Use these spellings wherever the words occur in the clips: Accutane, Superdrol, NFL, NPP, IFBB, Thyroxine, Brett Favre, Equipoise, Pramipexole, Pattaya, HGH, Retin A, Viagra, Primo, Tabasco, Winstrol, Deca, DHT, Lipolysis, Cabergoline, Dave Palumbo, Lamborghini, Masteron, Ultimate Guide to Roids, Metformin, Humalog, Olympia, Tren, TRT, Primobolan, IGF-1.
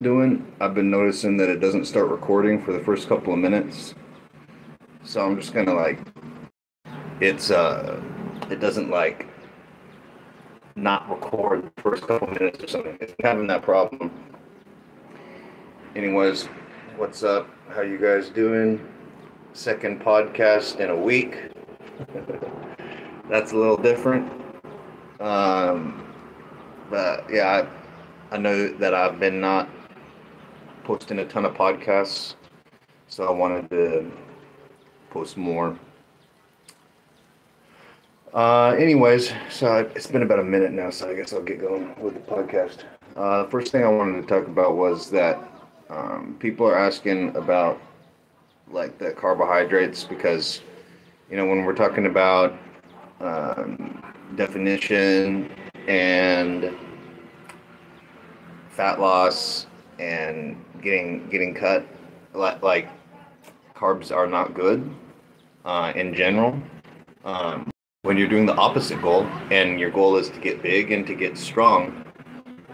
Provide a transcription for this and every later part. doing, I've been noticing that it doesn't start recording for the first couple of minutes. So I'm just gonna like, it's it doesn't like not record the first couple of minutes or something. It's having that problem. Anyways, what's up? How you guys doing? Second podcast in a week. That's a little different. But yeah, I know that I've been not posting a ton of podcasts, so I wanted to post more. Anyways, so it's been about a minute now, so I guess I'll get going with the podcast. First thing I wanted to talk about was that people are asking about like the carbohydrates, because you know when we're talking about definition and fat loss and getting cut, like carbs are not good in general. When you're doing the opposite goal and your goal is to get big and to get strong,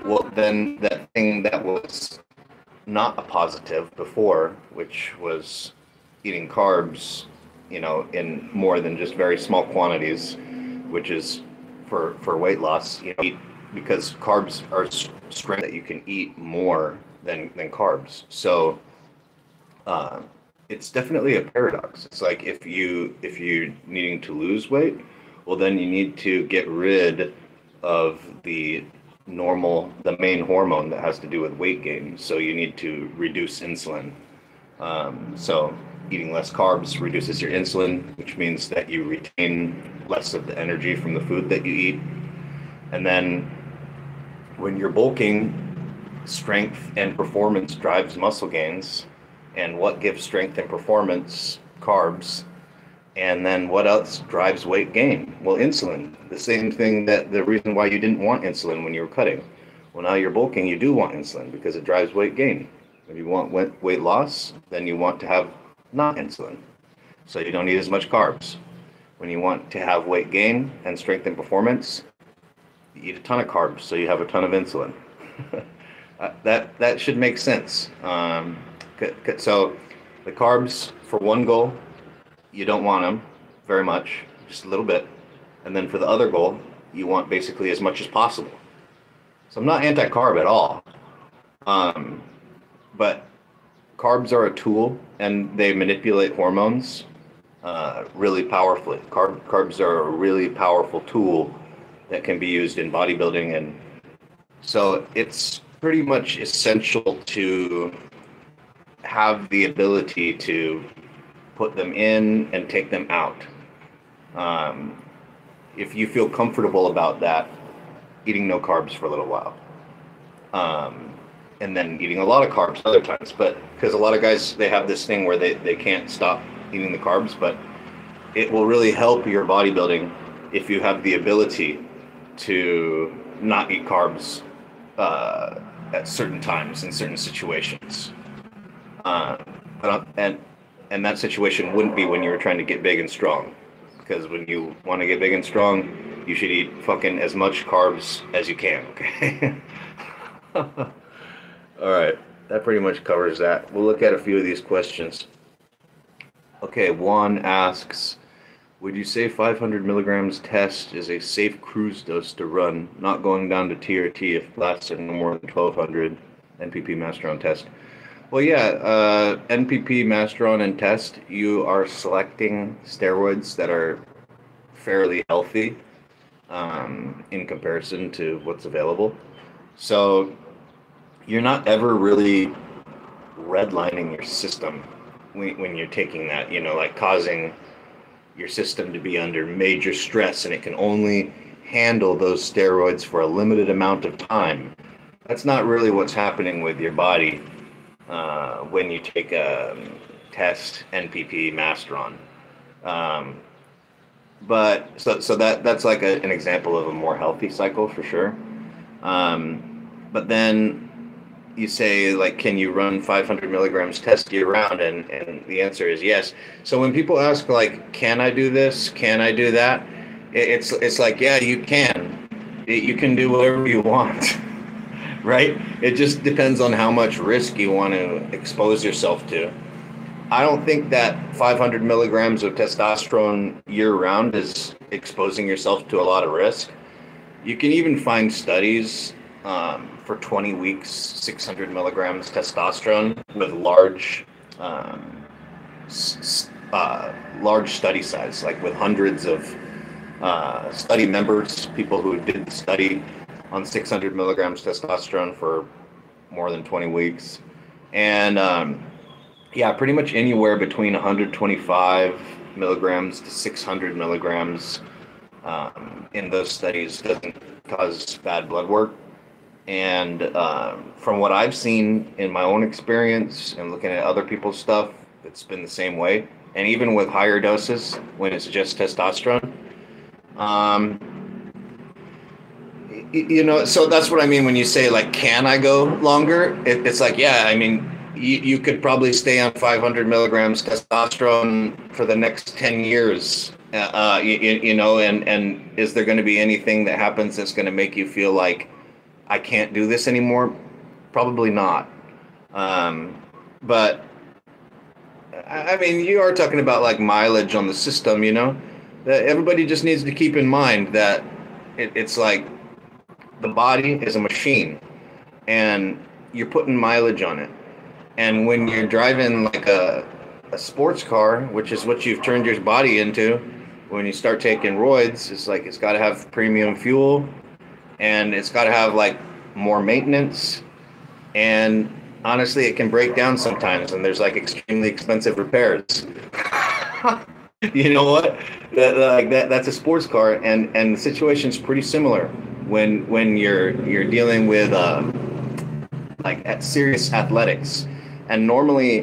well, then that thing that was not a positive before, which was eating carbs, you know, in more than just very small quantities, which is for weight loss, you know, because carbs are strength that you can eat more than carbs. So it's definitely a paradox. It's like if you're needing to lose weight, well, then you need to get rid of the main hormone that has to do with weight gain. So you need to reduce insulin. So eating less carbs reduces your insulin, which means that you retain less of the energy from the food that you eat. And then when you're bulking, strength and performance drives muscle gains. And what gives strength and performance? Carbs. And then what else drives weight gain? Well, insulin. The same thing that the reason why you didn't want insulin when you were cutting. Well, now you're bulking, you do want insulin because it drives weight gain. If you want weight loss, then you want to have not insulin. So you don't eat as much carbs. When you want to have weight gain and strength and performance, you eat a ton of carbs, so you have a ton of insulin. That should make sense. So the carbs for one goal, you don't want them very much, just a little bit. And then for the other goal, you want basically as much as possible. So I'm not anti-carb at all. But carbs are a tool and they manipulate hormones really powerfully. Carbs are a really powerful tool that can be used in bodybuilding. And so it's pretty much essential to have the ability to put them in and take them out. If you feel comfortable about that, eating no carbs for a little while, and then eating a lot of carbs other times, but because a lot of guys, they have this thing where they can't stop eating the carbs, but it will really help your bodybuilding if you have the ability to not eat carbs at certain times in certain situations. And that situation wouldn't be when you were trying to get big and strong, because when you want to get big and strong, you should eat fucking as much carbs as you can, okay? All right, that pretty much covers that. We'll look at a few of these questions. Okay, Juan asks, would you say 500 milligrams test is a safe cruise dose to run, not going down to TRT if lasted no more than 1200 NPP Masteron test? Well, yeah, NPP, Masteron, and test, you are selecting steroids that are fairly healthy in comparison to what's available. So you're not ever really redlining your system when you're taking that, you know, like causing your system to be under major stress and it can only handle those steroids for a limited amount of time. That's not really what's happening with your body when you take a test NPP Masteron. But that's like an example of a more healthy cycle for sure. But then you say, like, can you run 500 milligrams test year round? And the answer is yes. So when people ask, like, can I do this? Can I do that? It's like, yeah, you can. You can do whatever you want. right? It just depends on how much risk you want to expose yourself to. I don't think that 500 milligrams of testosterone year-round is exposing yourself to a lot of risk. You can even find studies for 20 weeks, 600 milligrams testosterone with large study size, like with hundreds of study members, people who did the study on 600 milligrams testosterone for more than 20 weeks. And yeah, pretty much anywhere between 125 milligrams to 600 milligrams in those studies doesn't cause bad blood work. And from what I've seen in my own experience and looking at other people's stuff, it's been the same way. And even with higher doses, when it's just testosterone, you know, so that's what I mean when you say, like, can I go longer? It's like, yeah, I mean, you could probably stay on 500 milligrams testosterone for the next 10 years, you know, and is there going to be anything that happens that's going to make you feel like I can't do this anymore? Probably not. But I mean, you are talking about like mileage on the system, you know, that everybody just needs to keep in mind that it's like the body is a machine and you're putting mileage on it. And when you're driving like a sports car, which is what you've turned your body into, when you start taking roids, it's like it's got to have premium fuel and it's got to have like more maintenance. And honestly, it can break down sometimes and there's like extremely expensive repairs. You know what? That's a sports car, and the situation's pretty similar when you're dealing with like at serious athletics. And normally,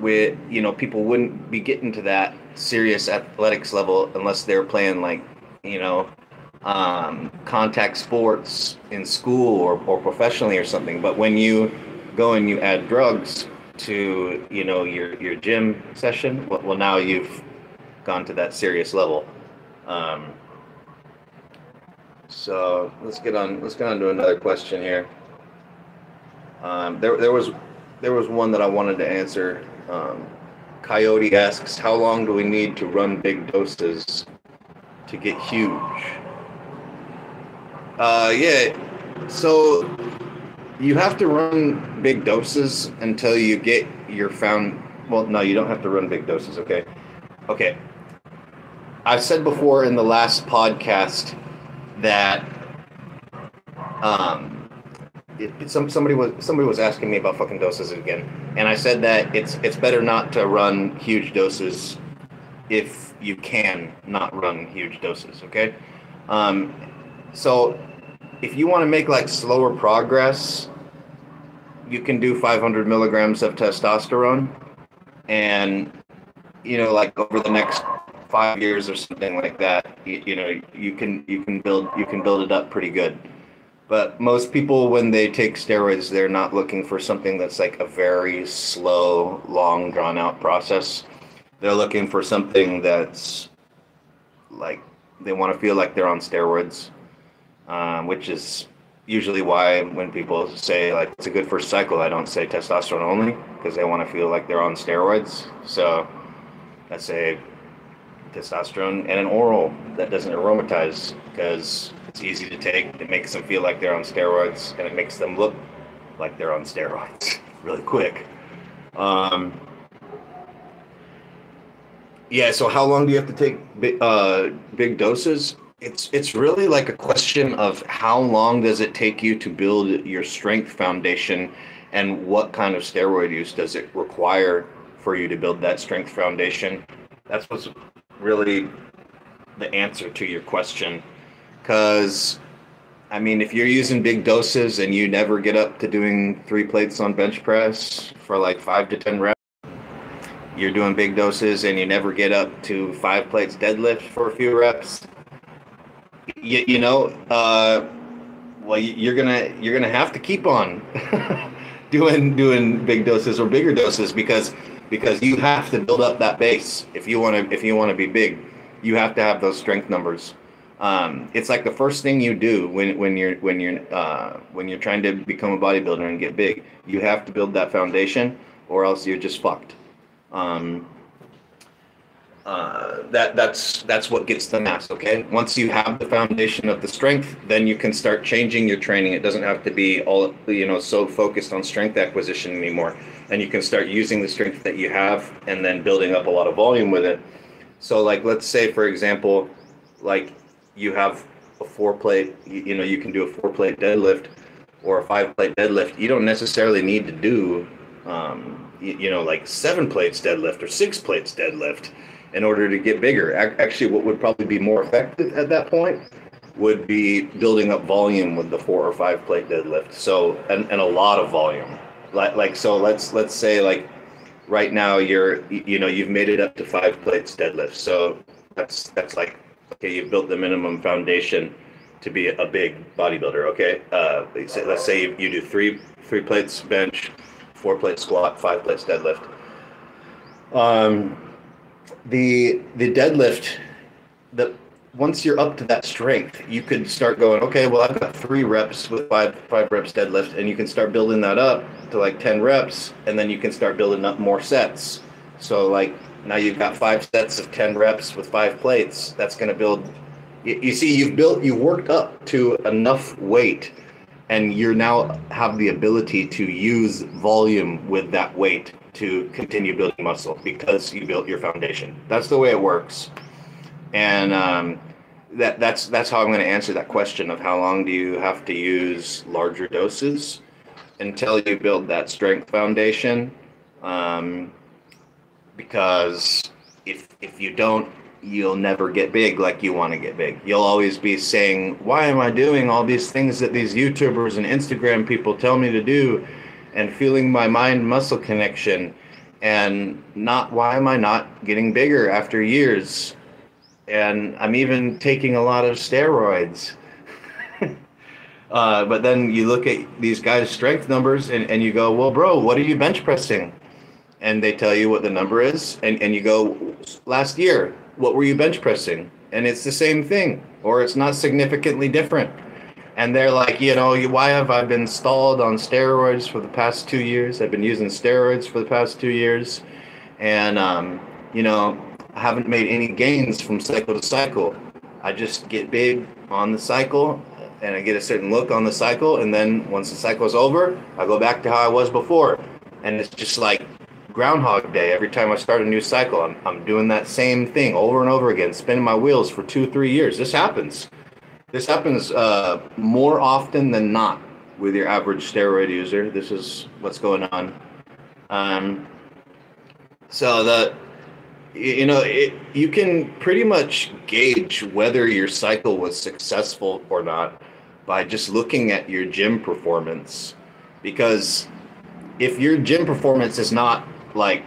with, you know, people wouldn't be getting to that serious athletics level unless they're playing, like, you know, contact sports in school or professionally or something. But when you go and you add drugs to, you know, your gym session, well, now you've gone to that serious level. So let's get on to another question here. There was one that I wanted to answer. Coyote asks, how long do we need to run big doses to get huge? Yeah, so you have to run big doses until you get your found. Well, no, you don't have to run big doses. Okay. I've said before in the last podcast that somebody was asking me about fucking doses again, and I said that it's better not to run huge doses if you can not run huge doses. Okay, so if you want to make like slower progress, you can do 500 milligrams of testosterone, and, you know, like over the next 5 years or something like that, you know, you can build it up pretty good. But most people, when they take steroids, they're not looking for something that's like a very slow, long, drawn-out process. They're looking for something that's like they want to feel like they're on steroids, which is usually why when people say, like, it's a good first cycle, I don't say testosterone only, because they want to feel like they're on steroids. So I say testosterone and an oral that doesn't aromatize, because it's easy to take. It makes them feel like they're on steroids, and it makes them look like they're on steroids really quick. Yeah, so how long do you have to take big doses? It's really like a question of how long does it take you to build your strength foundation, and what kind of steroid use does it require for you to build that strength foundation? That's what's really the answer to your question. Because, I mean, if you're using big doses and you never get up to doing 3 plates on bench press for like 5 to 10 reps, you're doing big doses and you never get up to 5 plates deadlift for a few reps, you know, well, you're gonna have to keep on doing big doses or bigger doses, because you have to build up that base if you wanna be big. You have to have those strength numbers. It's like the first thing you do when you're trying to become a bodybuilder and get big. You have to build that foundation, or else you're just fucked. That's what gets the mass. Okay, once you have the foundation of the strength, then you can start changing your training. It doesn't have to be all, you know, so focused on strength acquisition anymore, and you can start using the strength that you have and then building up a lot of volume with it. So like, let's say for example, like you have a 4-plate, you know, you can do a 4-plate deadlift or a 5-plate deadlift. You don't necessarily need to do you know, like 7-plates deadlift or 6-plates deadlift in order to get bigger. Actually, what would probably be more effective at that point would be building up volume with the 4 or 5-plate deadlift. So, and a lot of volume. So let's say like right now you're, you know, you've made it up to 5 plates deadlift. So that's like, okay, you've built the minimum foundation to be a big bodybuilder. Okay. Let's say you do three plates bench, 4-plate squat, 5 plates deadlift. The deadlift, once you're up to that strength, you could start going, okay, well, I've got 3 reps with five reps deadlift, and you can start building that up to like 10 reps, and then you can start building up more sets. So like now you've got 5 sets of 10 reps with 5 plates. That's going to build, you see, you worked up to enough weight, and you now have the ability to use volume with that weight to continue building muscle because you built your foundation. That's the way it works. And that's how I'm going to answer that question of how long do you have to use larger doses until you build that strength foundation. Because if you don't, you'll never get big like you want to get big. You'll always be saying, why am I doing all these things that these YouTubers and Instagram people tell me to do, and feeling my mind-muscle connection, and not, why am I not getting bigger after years? And I'm even taking a lot of steroids. But then you look at these guys' strength numbers and you go, well, bro, what are you bench pressing? And they tell you what the number is, and you go, last year, what were you bench pressing? And it's the same thing, or it's not significantly different. And they're like, you know, why have I been stalled on steroids for the past 2 years? I've been using steroids for the past 2 years. And, you know, I haven't made any gains from cycle to cycle. I just get big on the cycle, and I get a certain look on the cycle. And then once the cycle is over, I go back to how I was before. And it's just like Groundhog Day. Every time I start a new cycle, I'm doing that same thing over and over again, spinning my wheels for 2-3 years. This happens more often than not with your average steroid user. This is what's going on. You can pretty much gauge whether your cycle was successful or not by just looking at your gym performance, because if your gym performance is not like,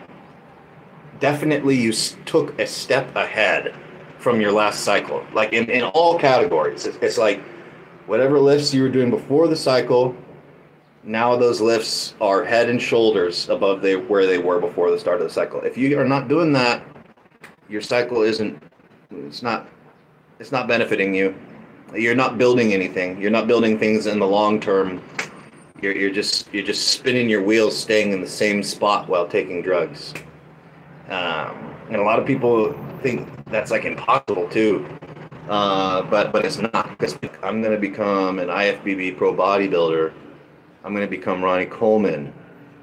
definitely you took a step ahead from your last cycle, like in all categories, it's like whatever lifts you were doing before the cycle, now those lifts are head and shoulders above where they were before the start of the cycle. If you are not doing that, your cycle it's not benefiting you. You're not building anything. You're not building things in the long term. You're just spinning your wheels, staying in the same spot while taking drugs. And a lot of people think that's like impossible too, but it's not, because I'm going to become an IFBB pro bodybuilder. I'm going to become Ronnie Coleman,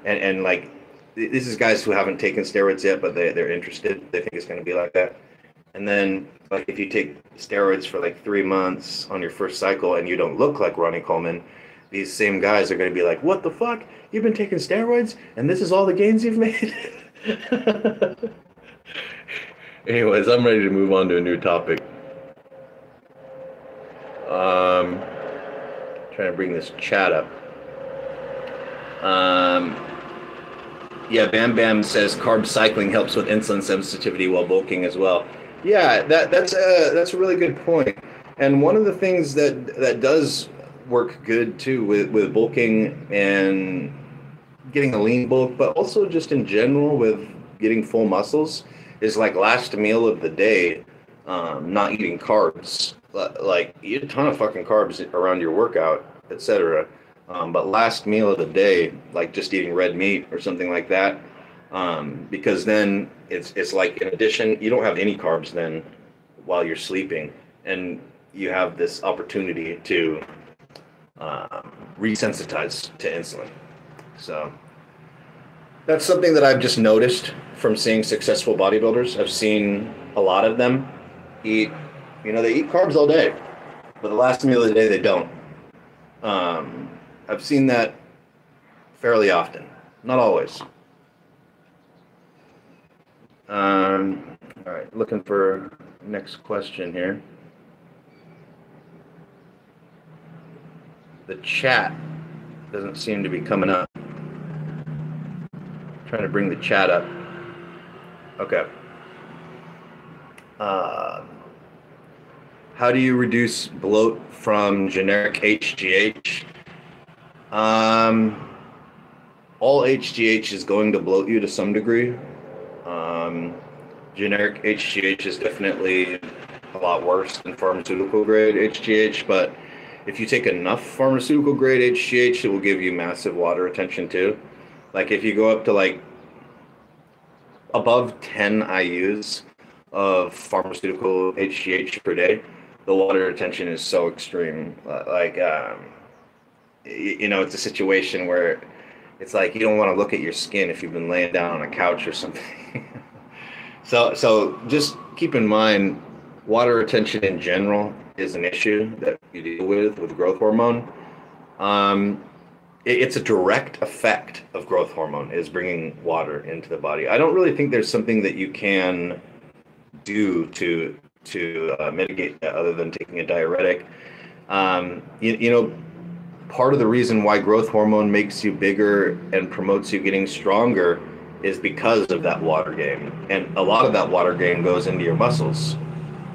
and like this is guys who haven't taken steroids yet, but they're interested. They think it's going to be like that. And then like if you take steroids for like 3 months on your first cycle and you don't look like Ronnie Coleman, these same guys are going to be like, what the fuck? You've been taking steroids and this is all the gains you've made? Anyways, I'm ready to move on to a new topic. Trying to bring this chat up. Yeah, Bam Bam says carb cycling helps with insulin sensitivity while bulking as well. Yeah, that's a really good point. And one of the things that does work good too with bulking and getting a lean bulk, but also just in general with getting full muscles, is like last meal of the day. not eating carbs, like eat a ton of fucking carbs around your workout, etc. But last meal of the day, like just eating red meat or something like that, because then it's like, in addition, you don't have any carbs then while you're sleeping, and you have this opportunity to resensitize to insulin. So that's something that I've just noticed from seeing successful bodybuilders. I've seen a lot of them eat, you know, they eat carbs all day, but the last meal of the day, they don't. I've seen that fairly often, not always. All right, looking for next question here. The chat doesn't seem to be coming up. I'm trying to bring the chat up. Okay. How do you reduce bloat from generic HGH? All HGH is going to bloat you to some degree. Generic HGH is definitely a lot worse than pharmaceutical grade HGH, but if you take enough pharmaceutical grade HGH, it will give you massive water retention too. Like if you go up to like above 10 IUs of pharmaceutical HGH per day, the water retention is so extreme. Like, you know, it's a situation where it's like, you don't want to look at your skin if you've been laying down on a couch or something. So just keep in mind, water retention in general is an issue that you deal with growth hormone. It's a direct effect of growth hormone is bringing water into the body. I don't really think there's something that you can do to mitigate that other than taking a diuretic. You know, part of the reason why growth hormone makes you bigger and promotes you getting stronger is because of that water gain. And a lot of that water gain goes into your muscles.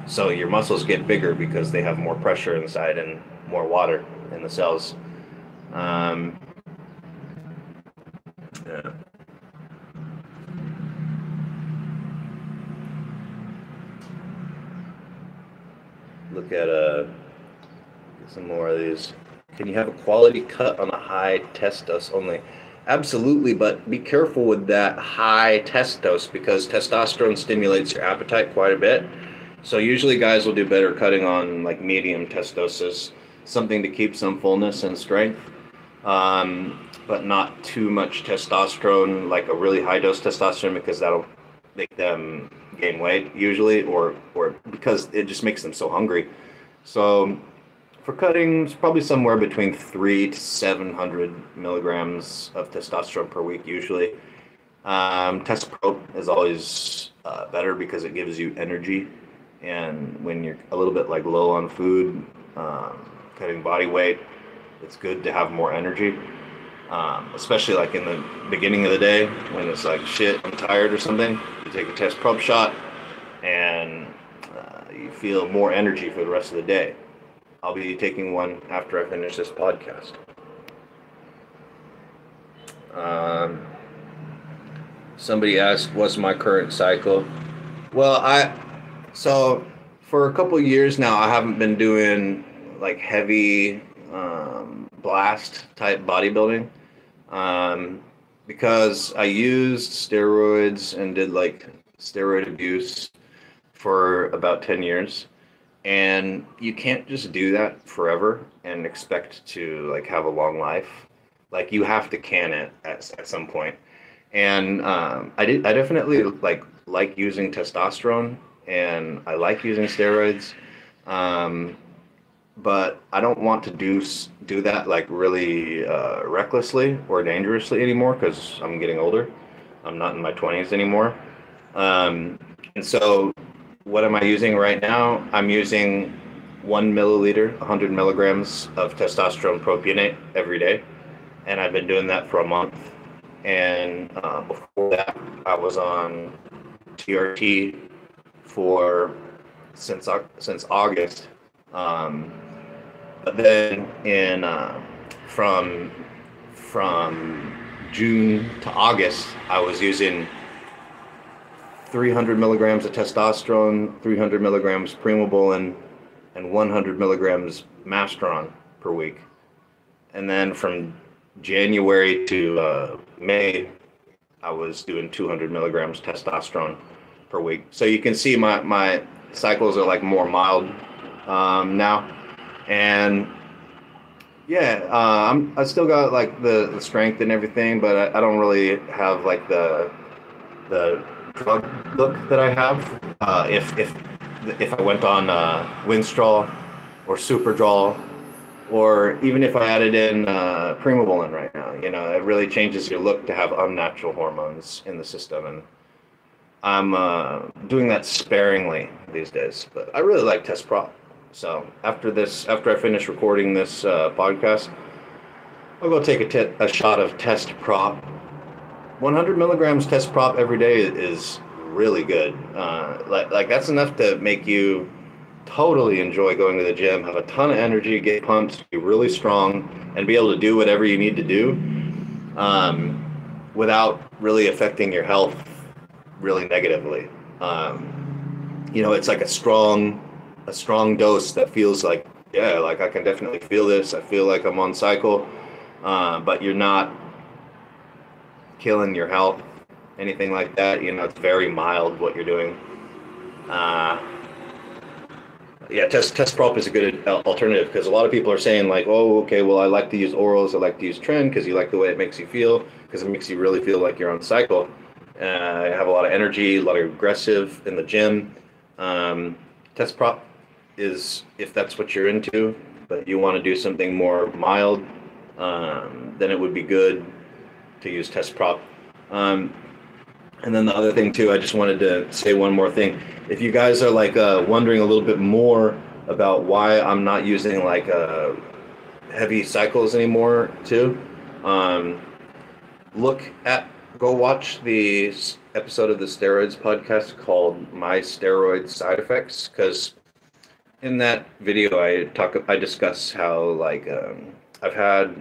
So your muscles get bigger because they have more pressure inside and more water in the cells. Yeah. Look at some more of these. Can you have a quality cut on a high test dose only? Absolutely, but be careful with that high test dose because testosterone stimulates your appetite quite a bit. So usually guys will do better cutting on like medium test doses, something to keep some fullness and strength, but not too much testosterone, like a really high dose testosterone, because that'll make them gain weight usually, or because it just makes them so hungry. So for cutting, it's probably somewhere between 300 to 700 milligrams of testosterone per week usually. Test probe is always better because it gives you energy. And when you're a little bit like low on food, cutting body weight, it's good to have more energy, especially like in the beginning of the day when it's like, shit, I'm tired or something. You take a test probe shot and you feel more energy for the rest of the day. I'll be taking one after I finish this podcast. Somebody asked, what's my current cycle? Well, So for a couple of years now, I haven't been doing like heavy blast type bodybuilding because I used steroids and did like steroid abuse for about 10 years. And you can't just do that forever and expect to like have a long life. Like you have to can it at some point. And I definitely like using testosterone. And I like using steroids, but I don't want to do that like really recklessly or dangerously anymore because I'm getting older. I'm not in my 20s anymore. And so what am I using right now? I'm using 1 milliliter, 100 milligrams of testosterone propionate every day. And I've been doing that for a month. And before that, I was on TRT since August, but then in from June to August, I was using 300 milligrams of testosterone, 300 milligrams Primobolan, and 100 milligrams Masteron per week. And then from January to May, I was doing 200 milligrams testosterone per week. So you can see my cycles are like more mild now. And yeah, I still got like the strength and everything, but I don't really have like the drug look that I have. If I went on Winstrol or Superdrol, or even if I added in Primobolan right now, you know, it really changes your look to have unnatural hormones in the system. And I'm doing that sparingly these days, but I really like test prop. So after I finish recording this podcast, I'll go take a shot of test prop. 100 milligrams test prop every day is really good. Like that's enough to make you totally enjoy going to the gym, have a ton of energy, get pumped, be really strong, and be able to do whatever you need to do without really affecting your health really negatively. You know, it's like a strong dose that feels like, yeah, like I can definitely feel this. I feel like I'm on cycle, but you're not killing your health, anything like that. You know, it's very mild what you're doing. Yeah, test prop is a good alternative, because a lot of people are saying like, oh, okay, well, I like to use orals. I like to use Tren because you like the way it makes you feel, because it makes you really feel like you're on cycle. I have a lot of energy, a lot of aggressive in the gym. Test prop is if that's what you're into, but you want to do something more mild, then it would be good to use test prop. And then the other thing too, I just wanted to say one more thing. If you guys are like wondering a little bit more about why I'm not using like heavy cycles anymore too, go watch the episode of the steroids podcast called My Steroid Side Effects, because in that video I discuss how like I've had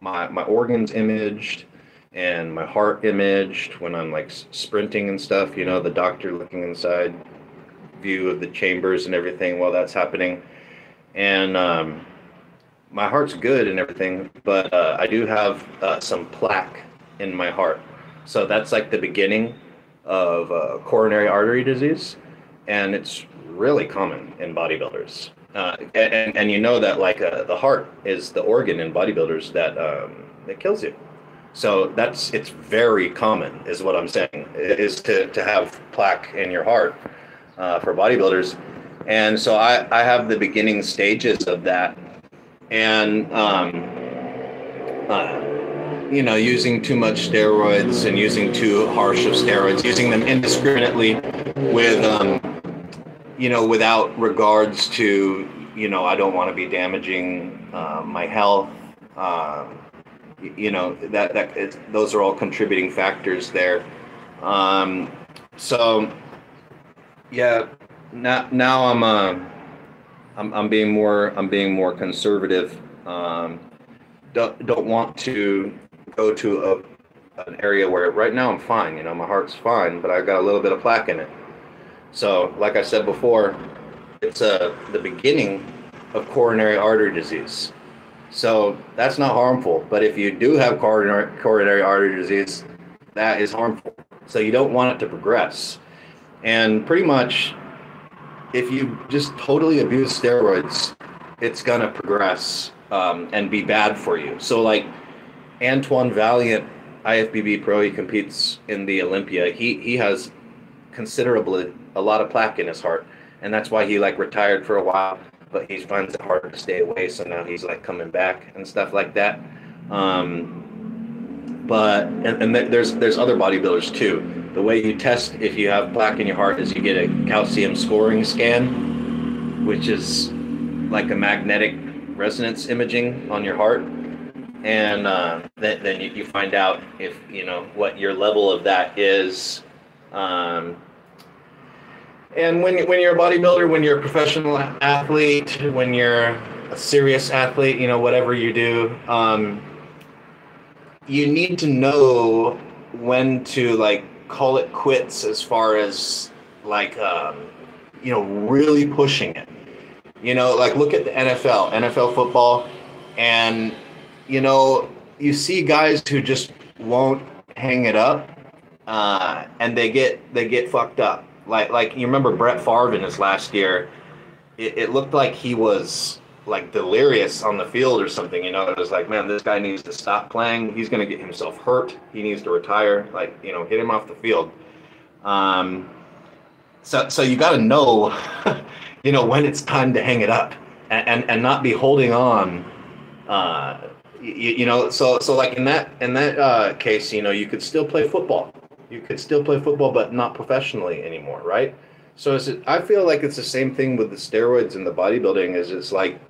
my organs imaged and my heart imaged when I'm like sprinting and stuff, you know, the doctor looking inside view of the chambers and everything while that's happening. And my heart's good and everything, but I do have some plaque in my heart. So that's like the beginning of coronary artery disease, and it's really common in bodybuilders. And you know that like the heart is the organ in bodybuilders that kills you. So it's very common is what I'm saying, is to have plaque in your heart for bodybuilders. And so I have the beginning stages of that. And you know, using too much steroids and using too harsh of steroids, using them indiscriminately with, you know, without regards to, you know, I don't want to be damaging my health. You know, those are all contributing factors there. So yeah, now I'm being more conservative. Don't want to go to an area where right now I'm fine, you know, my heart's fine, but I've got a little bit of plaque in it. So like I said before, it's the beginning of coronary artery disease. So that's not harmful, but if you do have coronary artery disease, that is harmful. So you don't want it to progress. And pretty much if you just totally abuse steroids, it's gonna progress and be bad for you. So like Antoine Valiant, IFBB pro, he competes in the Olympia. He has considerably a lot of plaque in his heart, and that's why he like retired for a while, but he finds it hard to stay away, so now he's like coming back and stuff like that. But there's other bodybuilders too. The way you test if you have plaque in your heart is you get a calcium scoring scan, which is like a magnetic resonance imaging on your heart. And then you find out if, you know, what your level of that is. And when you're a bodybuilder, when you're a professional athlete, when you're a serious athlete, you know, whatever you do, you need to know when to like call it quits as far as like, you know, really pushing it. You know, like look at the NFL football, and, you know, you see guys who just won't hang it up, and they get fucked up. Like you remember Brett Favre in his last year, it looked like he was like delirious on the field or something. You know, it was like, man, this guy needs to stop playing. He's going to get himself hurt. He needs to retire. Like, you know, get him off the field. So you got to know, you know, when it's time to hang it up, and not be holding on, you know, so like in that case, you know, you could still play football. You could still play football, but not professionally anymore, right? So I feel like it's the same thing with the steroids and the bodybuilding. Is it's like,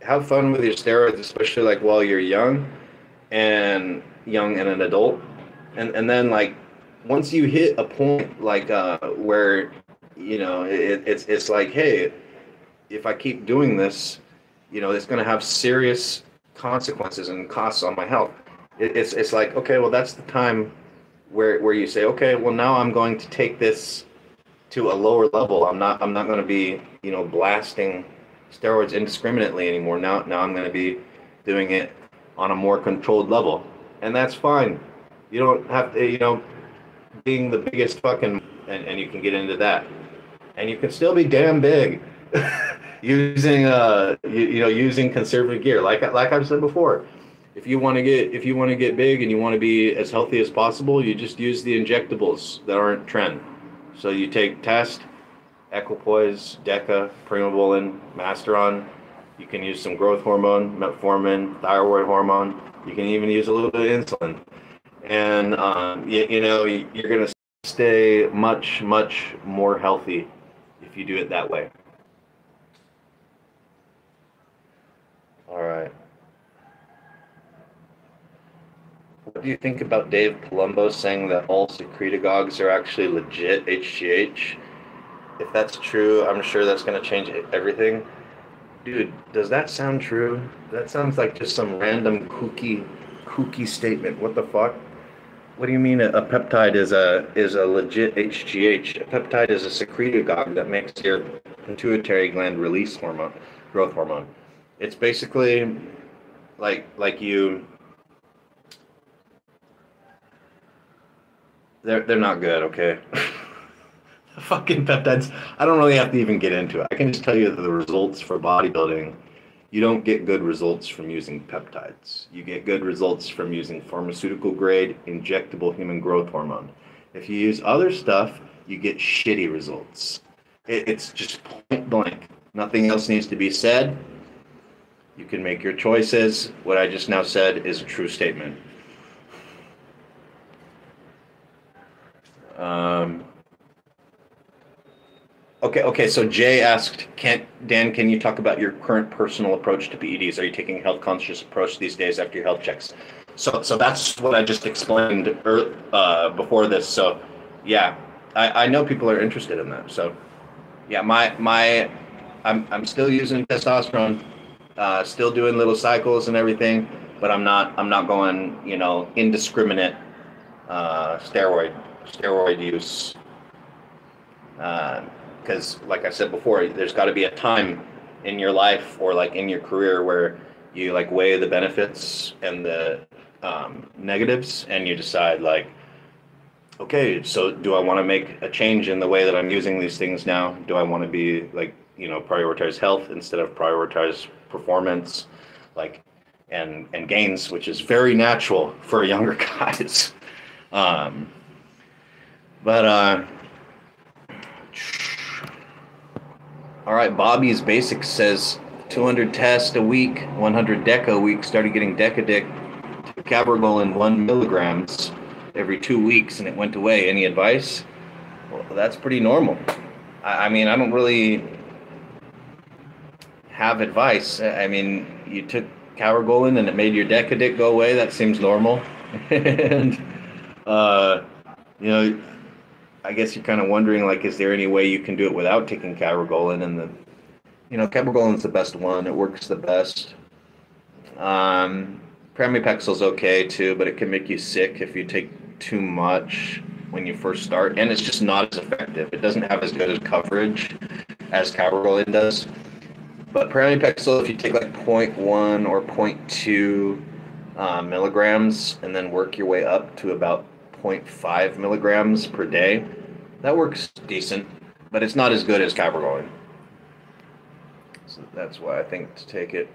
have fun with your steroids, especially like while you're young and an adult, and then like once you hit a point like where, you know, it's like, hey, if I keep doing this, you know, it's going to have serious consequences and costs on my health. It's like, okay, well, that's the time where you say, okay, well, now I'm going to take this to a lower level. I'm not going to be, you know, blasting steroids indiscriminately anymore. Now I'm going to be doing it on a more controlled level, and that's fine. You don't have to, you know, being the biggest fucking, and you can get into that, and you can still be damn big using using conservative gear. Like I've said before, if you want to get big and you want to be as healthy as possible, you just use the injectables that aren't Tren. So you take Test, Equipoise, Deca, Primobolan, Masteron. You can use some growth hormone, metformin, thyroid hormone. You can even use a little bit of insulin, and you know, you're gonna stay much, much more healthy if you do it that way. All right. What do you think about Dave Palumbo saying that all secretagogues are actually legit HGH? If that's true, I'm sure that's going to change everything. Dude, does that sound true? That sounds like just some random kooky statement. What the fuck? What do you mean a peptide is a legit HGH? A peptide is a secretagogue that makes your pituitary gland release hormone, growth hormone. It's basically like you. They're not good, okay? The fucking peptides, I don't really have to even get into it. I can just tell you that the results for bodybuilding, you don't get good results from using peptides. You get good results from using pharmaceutical-grade injectable human growth hormone. If you use other stuff, you get shitty results. It's just point blank. Nothing else needs to be said. You can make your choices. What I just now said is a true statement. Okay, so Jay asked, Dan, can you talk about your current personal approach to PEDs? Are you taking a health-conscious approach these days after your health checks? So that's what I just explained before this. So, yeah, I know people are interested in that. So, yeah, I'm still using testosterone, still doing little cycles and everything, but I'm not going, you know, indiscriminate steroid use, because like I said before, there's got to be a time in your life or like in your career where you like weigh the benefits and the negatives, and you decide like, okay, so do I want to make a change in the way that I'm using these things now? Do I want to be like, you know, prioritize health instead of prioritize performance, like and gains, which is very natural for younger guys. But, all right, Bobby's Basics says 200 tests a week, 100 Deca a week, started getting Deca Dick to Cabergoline 1 milligram every 2 weeks, and it went away. Any advice? Well, that's pretty normal. I mean, I don't really have advice. I mean, you took Cabergoline and it made your Deca Dick go away. That seems normal. And, you know, I guess you're kind of wondering, like, is there any way you can do it without taking Cabergoline? And the, you know, Cabergolin's the best one. It works the best. Pramipexil's okay, too, but it can make you sick if you take too much. when you first start, and it's just not as effective. It doesn't have as good a coverage as cabergoline does. But pramipexole, if you take like 0.1 or 0.2 milligrams and then work your way up to about 0.5 milligrams per day, that works decent, but it's not as good as cabergoline. So that's why I think to take it.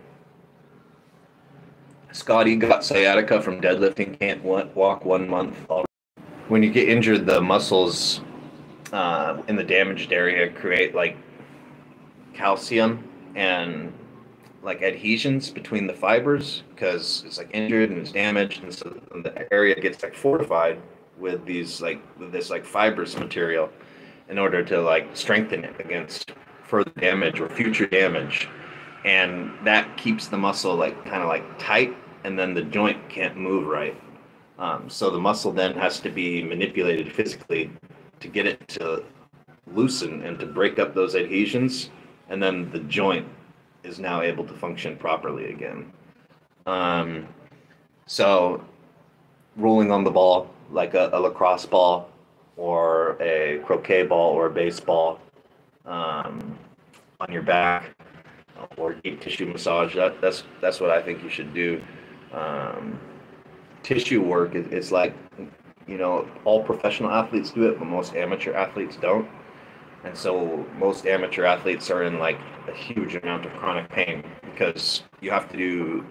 Scotty got sciatica from deadlifting, can't walk 1 month. When you get injured, the muscles in the damaged area create like calcium and like adhesions between the fibers, because it's like injured and it's damaged, and so the area gets like fortified with these like fibrous material in order to like strengthen it against further damage or future damage. And that keeps the muscle like kind of like tight, and then the joint can't move right. So the muscle then has to be manipulated physically to get it to loosen and to break up those adhesions, and then the joint is now able to function properly again. So rolling on the ball, like a lacrosse ball or a croquet ball or a baseball, on your back, or deep tissue massage, that's what I think you should do. Tissue work, it's like, you know, all professional athletes do it, but most amateur athletes don't. And so most amateur athletes are in like a huge amount of chronic pain because you have to do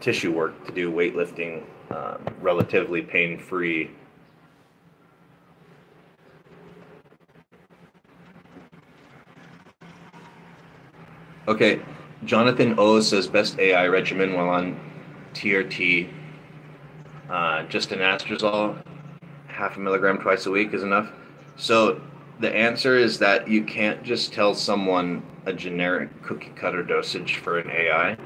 tissue work to do weightlifting relatively pain-free. Okay, Jonathan O says best AI regimen while on TRT. Just an anastrozole, 0.5 milligram twice a week is enough. So the answer is that you can't just tell someone a generic cookie cutter dosage for an AI.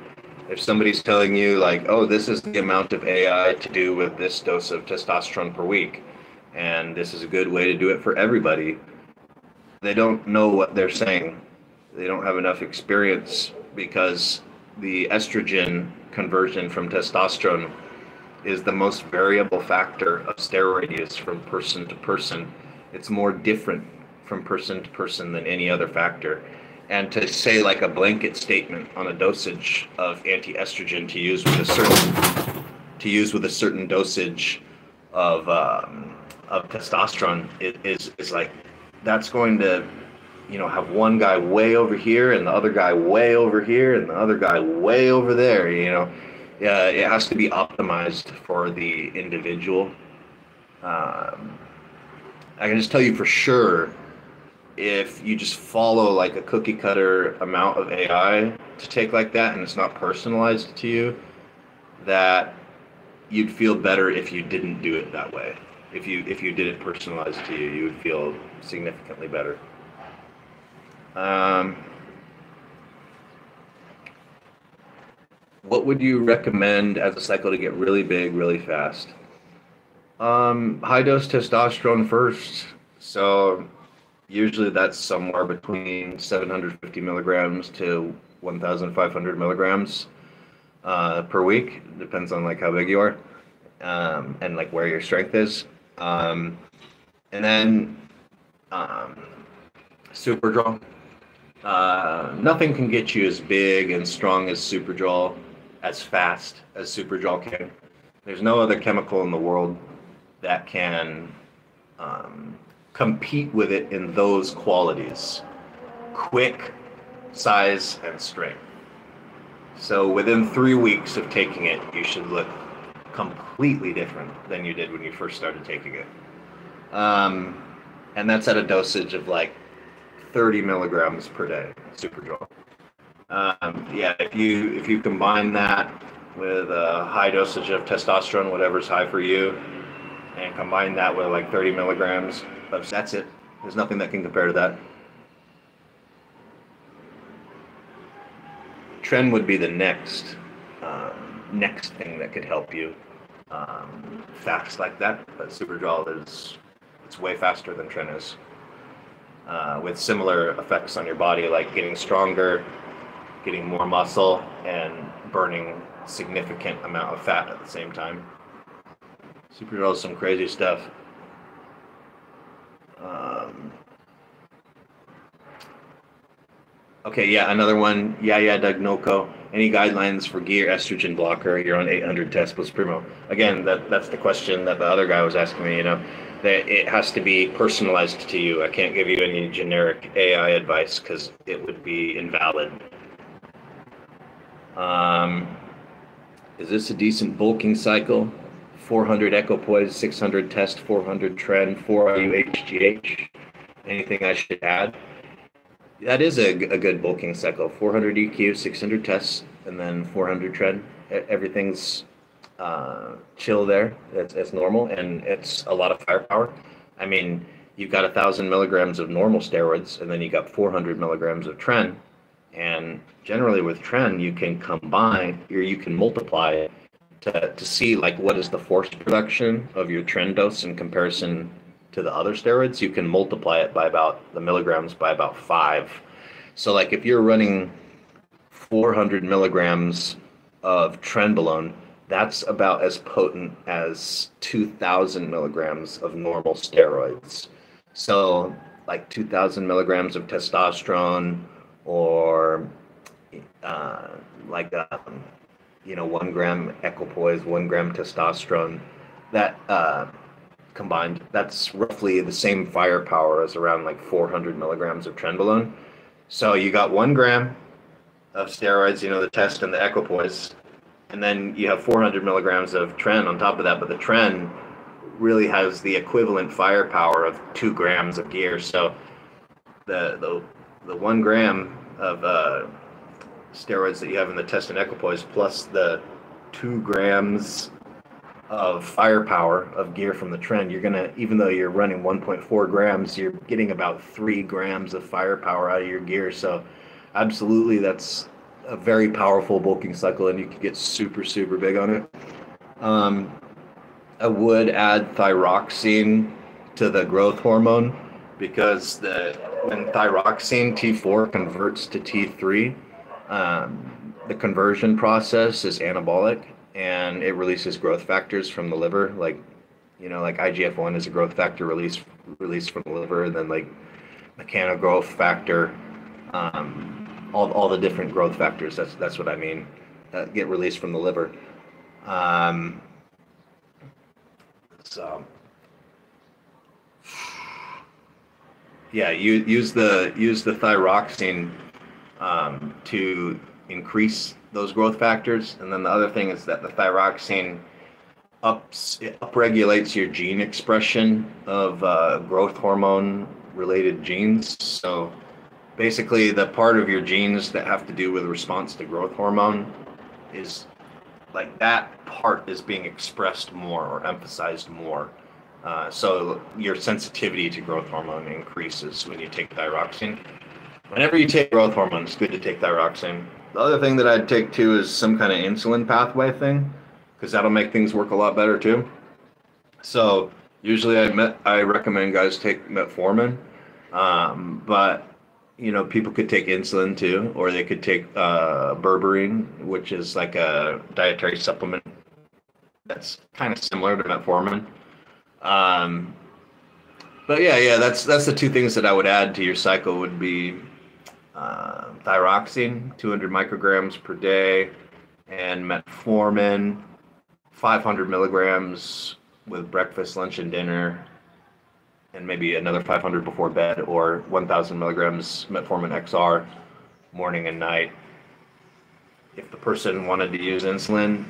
If somebody's telling you like, oh, this is the amount of AI to do with this dose of testosterone per week, and this is a good way to do it for everybody, they don't know what they're saying. They don't have enough experience, because the estrogen conversion from testosterone is the most variable factor of steroid use from person to person. It's more different from person to person than any other factor. And to say like a blanket statement on a dosage of anti-estrogen to use with a certain dosage of testosterone, is like, that's going to, you know, have one guy way over here and the other guy way over here and the other guy way over there, you know. It has to be optimized for the individual. I can just tell you for sure, if you just follow like a cookie cutter amount of AI to take like that and it's not personalized to you, that you'd feel better if you didn't do it that way. If you did it personalized to you, you would feel significantly better. What would you recommend as a cycle to get really big, really fast? High dose testosterone first. So usually that's somewhere between 750 milligrams to 1,500 milligrams per week. Depends on like how big you are, and like where your strength is. And then Superdrol. Nothing can get you as big and strong as Superdrol, as fast as Superdrol can. There's no other chemical in the world that can compete with it in those qualities: quick, size, and strength. So within 3 weeks of taking it, you should look completely different than you did when you first started taking it. And that's at a dosage of like 30 milligrams per day, Superdrol. Yeah, if you combine that with a high dosage of testosterone, whatever's high for you, and combine that with like 30 milligrams, that's it. There's nothing that can compare to that. Tren would be the next next thing that could help you fast like that, but Superdrol is, it's way faster than Tren is. With similar effects on your body, like getting stronger, getting more muscle, and burning significant amount of fat at the same time. Superdrol is some crazy stuff. Okay, yeah, another one. Yeah, Doug Noko. Any guidelines for gear estrogen blocker? You're on 800 test plus Primo. Again, that's the question that the other guy was asking me, you know, that it has to be personalized to you. I can't give you any generic AI advice because it would be invalid. Is this a decent bulking cycle? 400 Equipoise, 600 test, 400 Tren, 4RU HGH. Anything I should add? That is a good bulking cycle. 400 EQ, 600 tests, and then 400 Tren. Everything's chill there. It's normal, and it's a lot of firepower. I mean, you've got 1,000 milligrams of normal steroids, and then you got 400 milligrams of Tren. And generally with Tren, you can combine, or you can multiply it to see like what is the force production of your Tren dose in comparison to the other steroids. You can multiply it by about the milligrams by about 5. So like if you're running 400 milligrams of Trenbolone, that's about as potent as 2,000 milligrams of normal steroids. So like 2,000 milligrams of testosterone, or like, you know, 1 gram Equipoise, 1 gram testosterone, that combined, that's roughly the same firepower as around like 400 milligrams of Trenbolone. So you got 1 gram of steroids, you know, the test and the Equipoise, and then you have 400 milligrams of Tren on top of that. But the Tren really has the equivalent firepower of 2 grams of gear. So the 1 gram of steroids that you have in the test and Equipoise plus the 2 grams of firepower of gear from the Tren, you're going to, even though you're running 1.4 grams, you're getting about 3 grams of firepower out of your gear. So absolutely, that's a very powerful bulking cycle, and you can get super, super big on it. I would add thyroxine to the growth hormone, because when thyroxine T4 converts to T3, the conversion process is anabolic, and it releases growth factors from the liver. Like, you know, like IGF-1 is a growth factor released from the liver, and then like mechanogrowth factor, all the different growth factors. That's what I mean. That get released from the liver. So. Yeah, you use the thyroxine to increase those growth factors. And then the other thing is that the thyroxine upregulates your gene expression of growth hormone related genes. So basically, the part of your genes that have to do with response to growth hormone is like that part is being expressed more or emphasized more. So your sensitivity to growth hormone increases when you take thyroxine. Whenever you take growth hormone, it's good to take thyroxine. The other thing that I'd take too is some kind of insulin pathway thing, because that'll make things work a lot better too. So usually I recommend guys take metformin, but you know, people could take insulin too, or they could take berberine, which is like a dietary supplement that's kind of similar to metformin. But yeah, that's the two things that I would add to your cycle would be thyroxine, 200 micrograms per day, and metformin, 500 milligrams with breakfast, lunch, and dinner, and maybe another 500 before bed, or 1,000 milligrams metformin XR morning and night. If the person wanted to use insulin,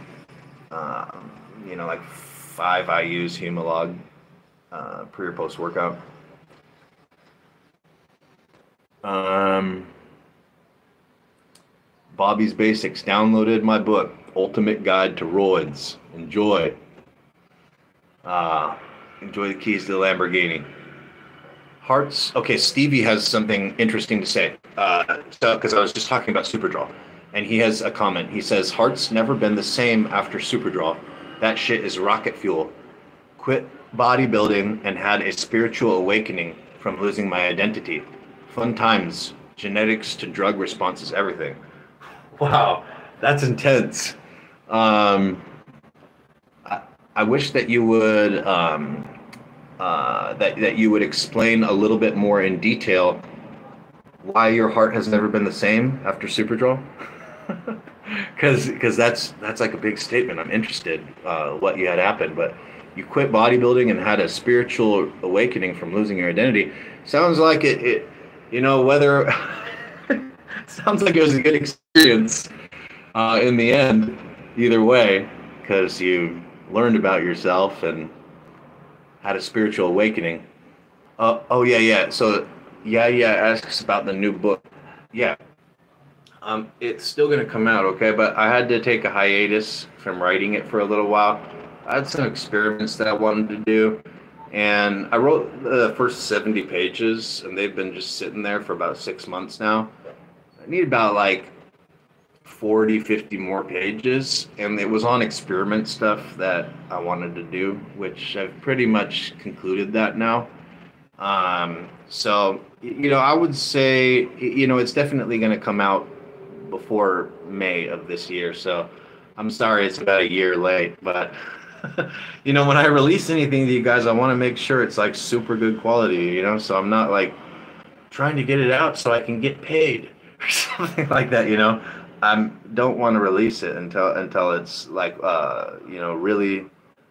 you know, like 5 IUs Humalog pre or post workout. Bobby's Basics downloaded my book, Ultimate Guide to Roids. Enjoy. Enjoy the keys to the Lamborghini. Hearts. Okay, Stevie has something interesting to say. Because I was just talking about Superdrol, and he has a comment. He says, "Heart's never been the same after Superdrol. That shit is rocket fuel. Quit bodybuilding and had a spiritual awakening from losing my identity. Fun times, genetics to drug responses, everything." Wow, that's intense. I wish that you would that you would explain a little bit more in detail why your heart has never been the same after Superdrol. Because that's like a big statement. I'm interested what you had happened, but you quit bodybuilding and had a spiritual awakening from losing your identity. Sounds like it you know, whether sounds like it was a good experience in the end, either way, because you learned about yourself and had a spiritual awakening. So asks about the new book. It's still going to come out, okay? But I had to take a hiatus from writing it for a little while. I had some experiments that I wanted to do, and I wrote the first 70 pages, and they've been just sitting there for about 6 months now. I need about like 40, 50 more pages, and it was on experiment stuff that I wanted to do, which I've pretty much concluded that now. So, you know, I would say, you know, it's definitely going to come out before May of this year. So I'm sorry it's about a year late, but you know, when I release anything to you guys, I want to make sure it's like super good quality, you know, so I'm not like trying to get it out so I can get paid or something like that, you know. I don't want to release it until it's like you know, really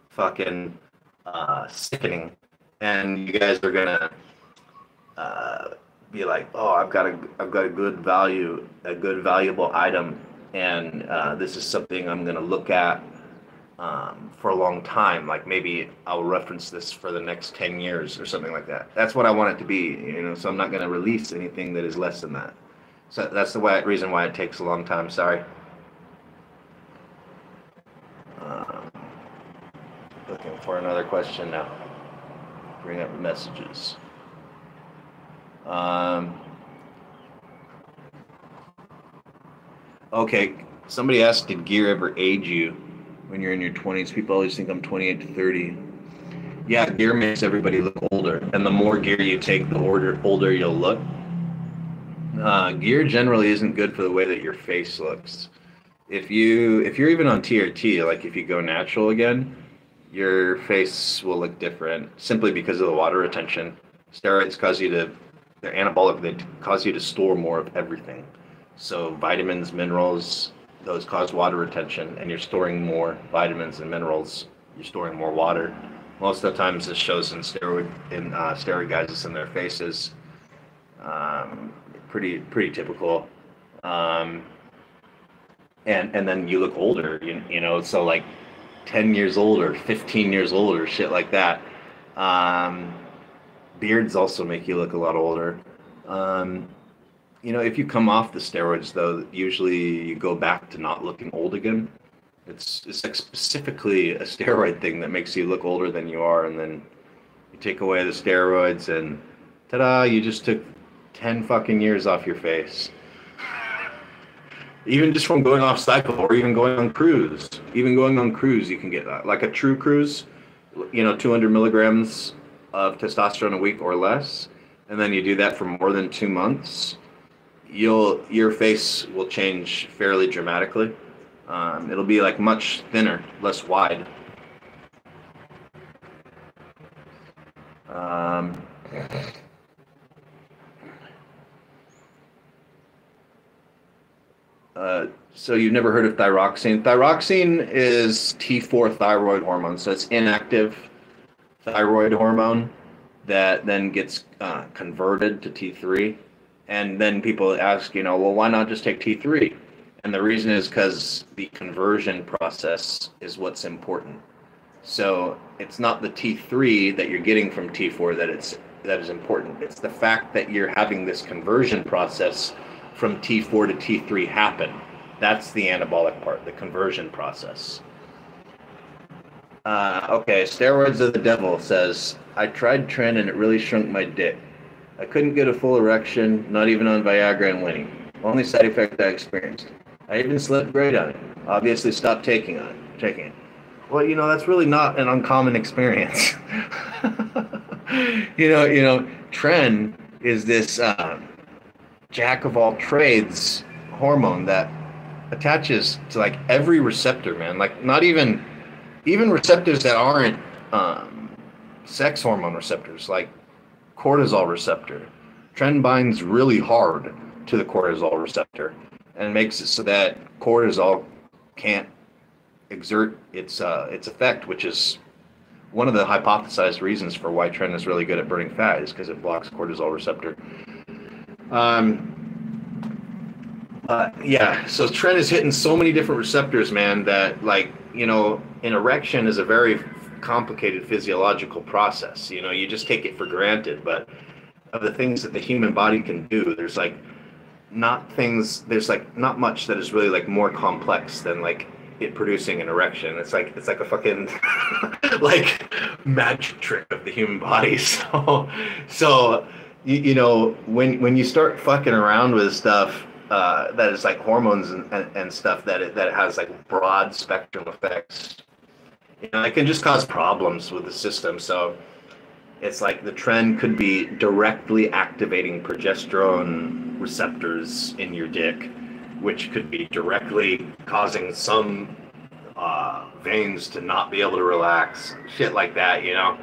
fucking sickening, and you guys are gonna be like, oh, I've got a good value, a good valuable item, and this is something I'm gonna look at for a long time. Like maybe I'll reference this for the next 10 years or something like that. That's what I want it to be, you know. So I'm not gonna release anything that is less than that. So that's the reason why it takes a long time. Sorry. Looking for another question now. Bring up messages. Okay, somebody asked, did gear ever age you when you're in your 20s? People always think I'm 28 to 30. Yeah, gear makes everybody look older, and the more gear you take, the older you'll look. Gear generally isn't good for the way that your face looks. If you're even on TRT, like if you go natural again, your face will look different simply because of the water retention. Steroids cause you to, they're anabolic, they cause you to store more of everything. So vitamins, minerals, those cause water retention, and you're storing more vitamins and minerals. You're storing more water. Most of the times this shows in steroid guys, it's in their faces. Pretty typical. And then you look older, you know, so like 10 years older, 15 years older, shit like that. Beards also make you look a lot older. You know, if you come off the steroids, though, usually you go back to not looking old again. It's like specifically a steroid thing that makes you look older than you are, and then you take away the steroids, and ta-da, you just took 10 fucking years off your face. Even just from going off cycle, or even going on cruise. Even going on cruise, you can get that. Like a true cruise, you know, 200 milligrams of testosterone a week or less, and then you do that for more than 2 months, your face will change fairly dramatically. It'll be like much thinner, less wide. So you've never heard of thyroxine? Thyroxine is T4 thyroid hormone, so it's inactive thyroid hormone that then gets converted to T3. And then people ask, you know, well, why not just take T3? And the reason is because the conversion process is what's important. So it's not the T3 that you're getting from T4 that is important. It's the fact that you're having this conversion process from T4 to T3 happen. That's the anabolic part, the conversion process. Okay, steroids of the devil says, I tried Tren and it really shrunk my dick. I couldn't get a full erection, not even on Viagra and Winnie. Only side effect I experienced. I even slept great on it. Obviously stopped taking it. Well, you know, that's really not an uncommon experience. You know, Tren is this jack of all trades hormone that attaches to like every receptor, man. Like not even even receptors that aren't sex hormone receptors, like cortisol receptor. Tren binds really hard to the cortisol receptor and makes it so that cortisol can't exert its effect, which is one of the hypothesized reasons for why Tren is really good at burning fat, is because it blocks cortisol receptor. Yeah, so Tren is hitting so many different receptors, man, that, like, you know, an erection is a very complicated physiological process. You know, you just take it for granted, but of the things that the human body can do, there's like not much that is really like more complex than like it producing an erection. It's like a fucking like magic trick of the human body. So you know, when you start fucking around with stuff that is like hormones and stuff that it has like broad spectrum effects, you know, it can just cause problems with the system. So it's like the Tren could be directly activating progesterone receptors in your dick, which could be directly causing some veins to not be able to relax, shit like that, you know?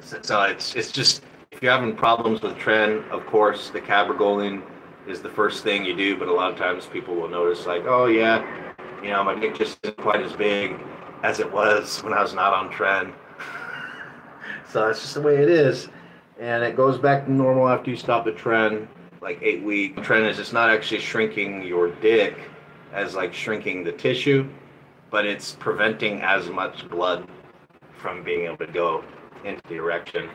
So it's just, if you're having problems with Tren, of course, the cabergoline is the first thing you do, but a lot of times people will notice like, oh yeah, you know, my dick just isn't quite as big as it was when I was not on Tren. So it's just the way it is. And it goes back to normal after you stop the Tren, like 8 weeks. Tren is just not actually shrinking your dick as like shrinking the tissue, but it's preventing as much blood from being able to go into the erection.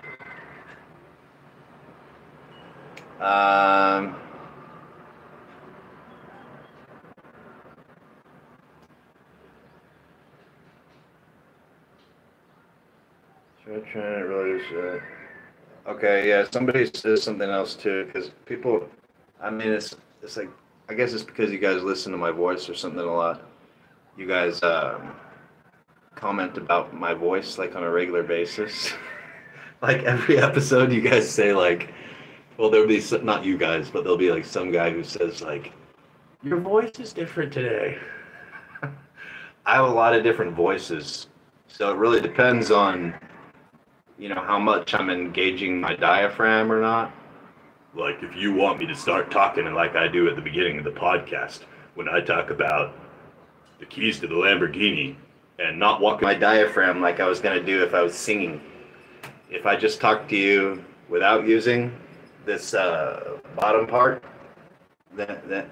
Okay, yeah, somebody says something else too, because people, I mean, it's like, I guess it's because you guys listen to my voice or something a lot. You guys comment about my voice like on a regular basis. Like every episode you guys say like, well, there'll be some, not you guys, but there'll be like some guy who says like, your voice is different today. I have a lot of different voices, so it really depends on, you know, how much I'm engaging my diaphragm or not. Like, if you want me to start talking like I do at the beginning of the podcast, when I talk about the keys to the Lamborghini and not walking my diaphragm like I was going to do if I was singing. If I just talk to you without using this bottom part, then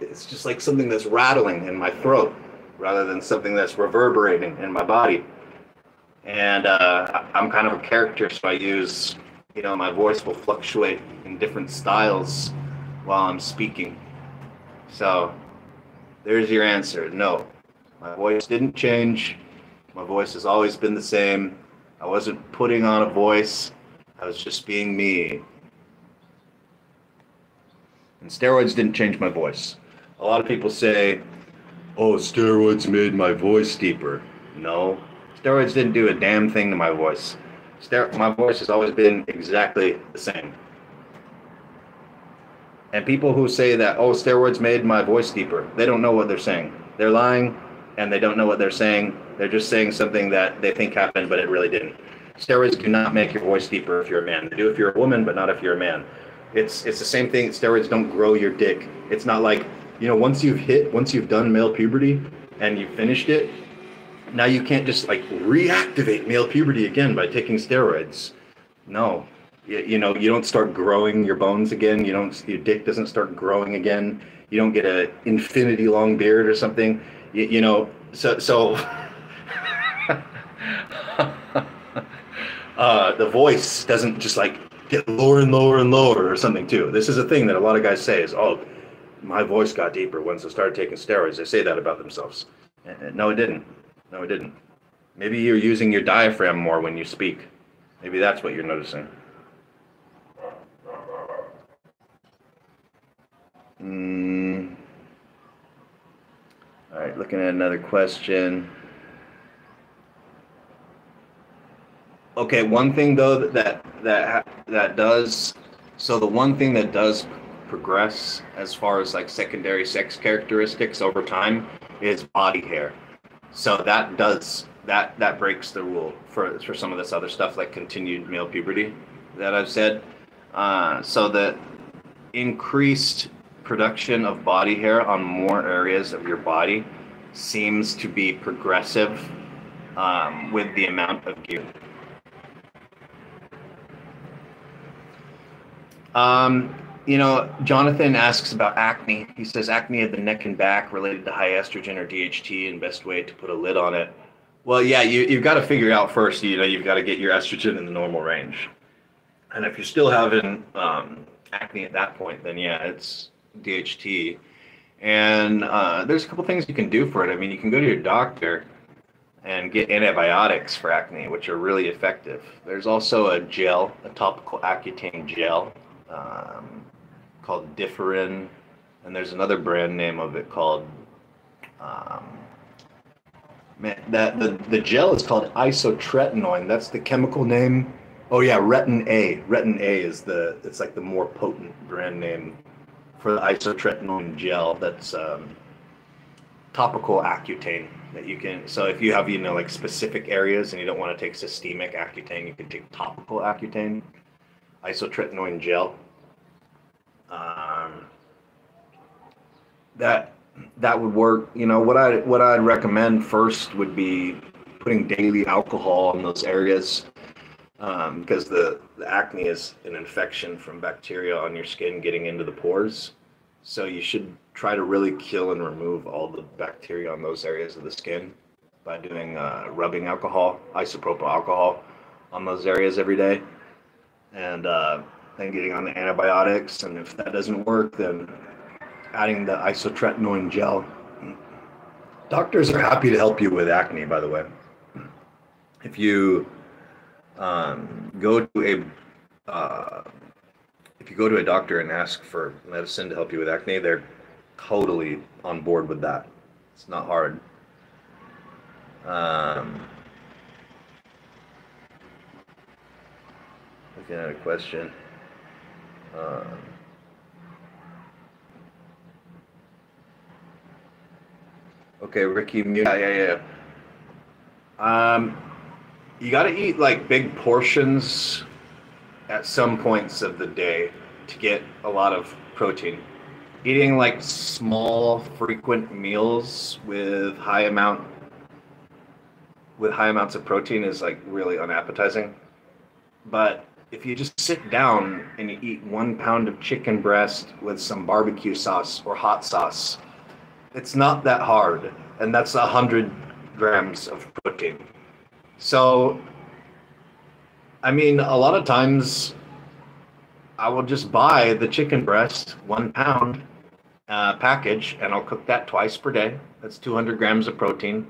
it's just like something that's rattling in my throat rather than something that's reverberating in my body. And I'm kind of a character, so I use, you know, my voice will fluctuate in different styles while I'm speaking. So there's your answer. No, my voice didn't change. My voice has always been the same. I wasn't putting on a voice. I was just being me. And steroids didn't change my voice. A lot of people say, oh, steroids made my voice deeper. No. Steroids didn't do a damn thing to my voice. My voice has always been exactly the same. And people who say that, oh, steroids made my voice deeper, they don't know what they're saying. They're lying, and they don't know what they're saying. They're just saying something that they think happened, but it really didn't. Steroids do not make your voice deeper if you're a man. They do if you're a woman, but not if you're a man. It's the same thing. Steroids don't grow your dick. It's not like, you know, once you've done male puberty and you've finished it, now you can't just like reactivate male puberty again by taking steroids. No, you know, you don't start growing your bones again. You don't, your dick doesn't start growing again. You don't get an infinity long beard or something, you know, so the voice doesn't just like get lower and lower and lower or something too. This is a thing that a lot of guys say is, oh, my voice got deeper once I started taking steroids. They say that about themselves. No, it didn't. No, it didn't. Maybe you're using your diaphragm more when you speak. Maybe that's what you're noticing. All right, looking at another question. Okay, one thing though that does, so the one thing that does progress as far as like secondary sex characteristics over time is body hair. So that does, that breaks the rule for some of this other stuff like continued male puberty that I've said. So the increased production of body hair on more areas of your body seems to be progressive with the amount of gear. You know, Jonathan asks about acne. He says acne of the neck and back related to high estrogen or DHT and best way to put a lid on it. Well, yeah, you've got to figure out first, you know, you've got to get your estrogen in the normal range. And if you're still having acne at that point, then yeah, it's DHT. And there's a couple things you can do for it. I mean, you can go to your doctor and get antibiotics for acne, which are really effective. There's also a gel, a topical Accutane gel called Differin, and there's another brand name of it called, the gel is called isotretinoin. That's the chemical name. Oh yeah, Retin A. Retin A is the, it's like the more potent brand name for the isotretinoin gel. That's topical Accutane that you can, so if you have, you know, like specific areas and you don't want to take systemic Accutane, you can take topical Accutane, isotretinoin gel. That would work. You know, what I'd recommend first would be putting daily alcohol in those areas, because the acne is an infection from bacteria on your skin getting into the pores. So you should try to really kill and remove all the bacteria on those areas of the skin by doing rubbing alcohol, isopropyl alcohol, on those areas every day, and then getting on the antibiotics. And if that doesn't work, then adding the isotretinoin gel. Doctors are happy to help you with acne, by the way. If you go to a doctor and ask for medicine to help you with acne, they're totally on board with that. It's not hard. Looking at a question. Okay, Ricky. Yeah. You got to eat like big portions at some points of the day to get a lot of protein. Eating like small, frequent meals with high amounts of protein is like really unappetizing. But if you just sit down and you eat 1 pound of chicken breast with some barbecue sauce or hot sauce, it's not that hard, and that's 100 grams of protein. So, I mean, a lot of times I will just buy the chicken breast 1 pound package, and I'll cook that twice per day. That's 200 grams of protein.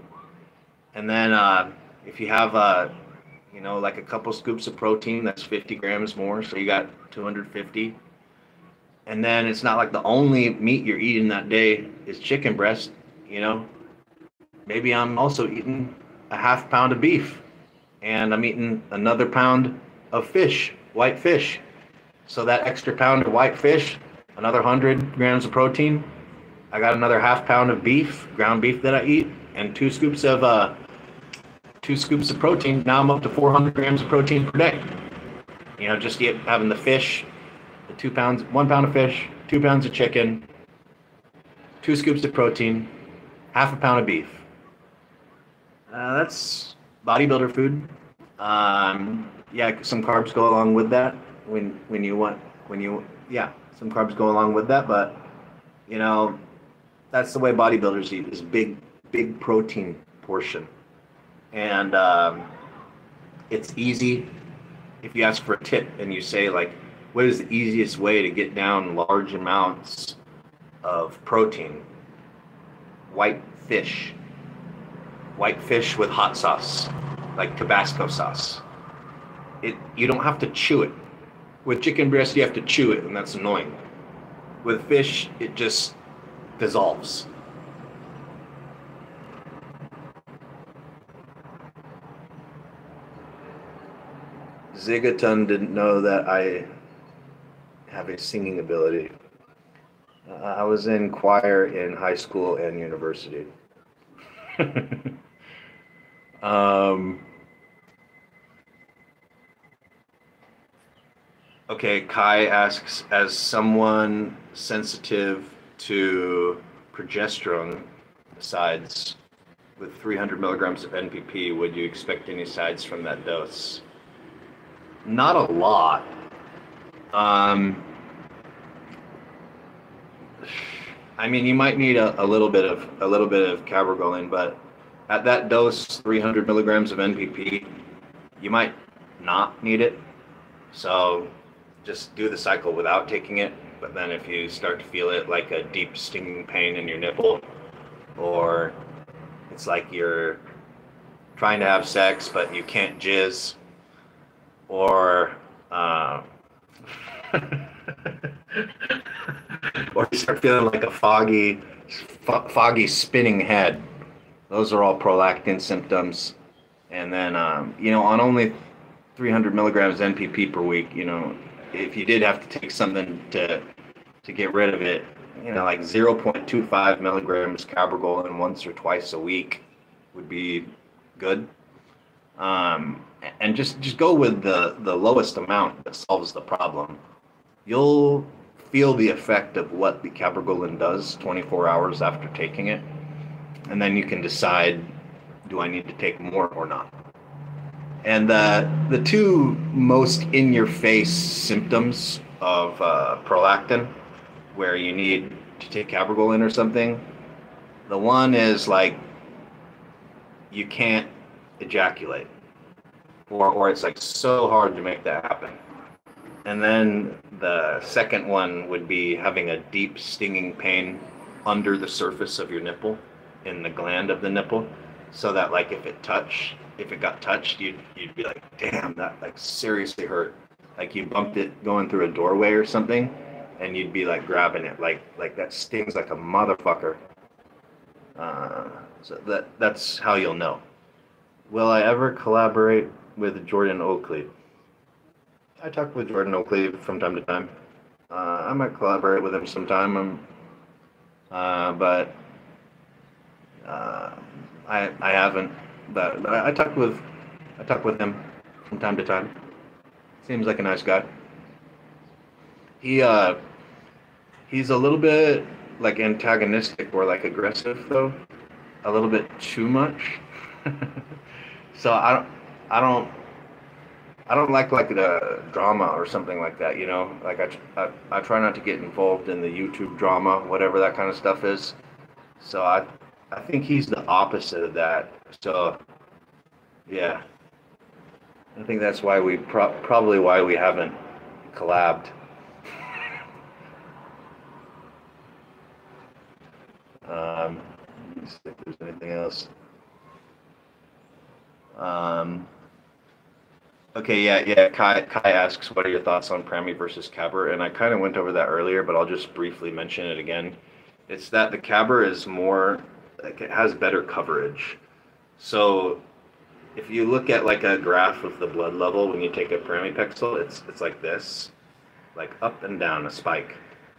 And then if you have you know, like a couple scoops of protein, that's 50 grams more, so you got 250. And then it's not like the only meat you're eating that day is chicken breast, you know. Maybe I'm also eating a half pound of beef, and I'm eating another pound of fish, white fish. So that extra pound of white fish, another 100 grams of protein. I got another half pound of beef, ground beef that I eat, and two scoops of protein. Now I'm up to 400 grams of protein per day. You know, just having the fish, 2 pounds, 1 pound of fish, 2 pounds of chicken, 2 scoops of protein, half a pound of beef. That's bodybuilder food. Yeah, some carbs go along with that. Some carbs go along with that. But you know, that's the way bodybuilders eat: is big protein portion, and it's easy. If you ask for a tip and you say like, what is the easiest way to get down large amounts of protein? White fish with hot sauce, like Tabasco sauce. You don't have to chew it. With chicken breast, you have to chew it, and that's annoying. With fish, it just dissolves. Zigaton didn't know that I have a singing ability. I was in choir in high school and university. Okay, Kai asks, as someone sensitive to progesterone sides with 300 milligrams of NPP, would you expect any sides from that dose? Not a lot. I mean, you might need a little bit of cabergoline, but at that dose, 300 milligrams of NPP, you might not need it. So just do the cycle without taking it. But then if you start to feel it like a deep stinging pain in your nipple, or it's like you're trying to have sex, but you can't jizz, or or you start feeling like a foggy spinning head, those are all prolactin symptoms. And then, you know, on only 300 milligrams NPP per week, you know, if you did have to take something to get rid of it, you know, like 0.25 milligrams cabergoline once or twice a week would be good. And just go with the lowest amount that solves the problem. You'll feel the effect of what the cabergoline does 24 hours after taking it, and then you can decide, do I need to take more or not? And the two most in-your-face symptoms of prolactin, where you need to take cabergoline or something, the one is like you can't ejaculate, or it's like so hard to make that happen. And then the second one would be having a deep stinging pain under the surface of your nipple, in the gland of the nipple, so that like if it got touched, you'd be like, damn, that like seriously hurt. Like you bumped it going through a doorway or something, and you'd be like grabbing it, like that stings like a motherfucker. So that's how you'll know. Will I ever collaborate with Jordan Oakley? I talk with Jordan Oakley from time to time. I might collaborate with him sometime. I haven't. But I talk with him from time to time. Seems like a nice guy. He's a little bit like antagonistic or like aggressive though, a little bit too much. So I don't like the drama or something like that, you know. Like I try not to get involved in the YouTube drama, whatever that kind of stuff is. So I think he's the opposite of that. So yeah, I think that's why we probably why we haven't collabed. Let me see if there's anything else. Okay, yeah. Kai asks, what are your thoughts on Prami versus Caber? And I kind of went over that earlier, but I'll just briefly mention it again. It's that the Caber is more, like, it has better coverage. So if you look at like a graph of the blood level when you take a pramipexole, it's like this, like up and down a spike.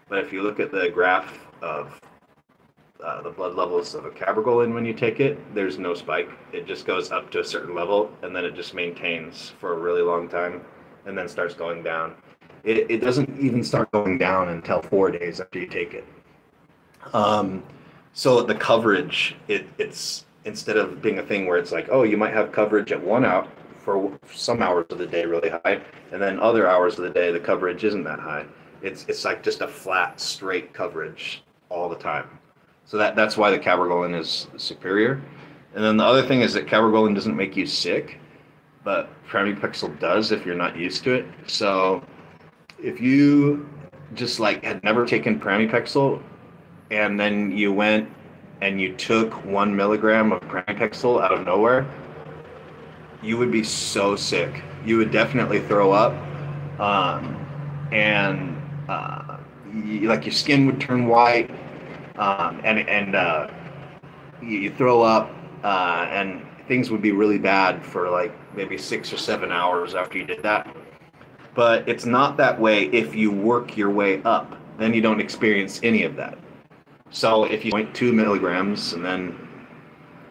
But if you look at the graph of the blood levels of a cabergoline when you take it, there's no spike. It just goes up to a certain level, and then it just maintains for a really long time, and then starts going down. It doesn't even start going down until 4 days after you take it. So the coverage, it's instead of being a thing where it's like, oh, you might have coverage at 1 hour for some hours of the day really high, and then other hours of the day the coverage isn't that high. It's like just a flat, straight coverage all the time. So that's why the cabergoline is superior. And then the other thing is that cabergoline doesn't make you sick, but pramipexole does if you're not used to it. So if you just like had never taken pramipexole, and then you went and you took 1 milligram of pramipexole out of nowhere, you would be so sick. You would definitely throw up, like your skin would turn white. You throw up, and things would be really bad for like maybe 6 or 7 hours after you did that. But it's not that way if you work your way up. Then you don't experience any of that. So if you 0.2 milligrams and then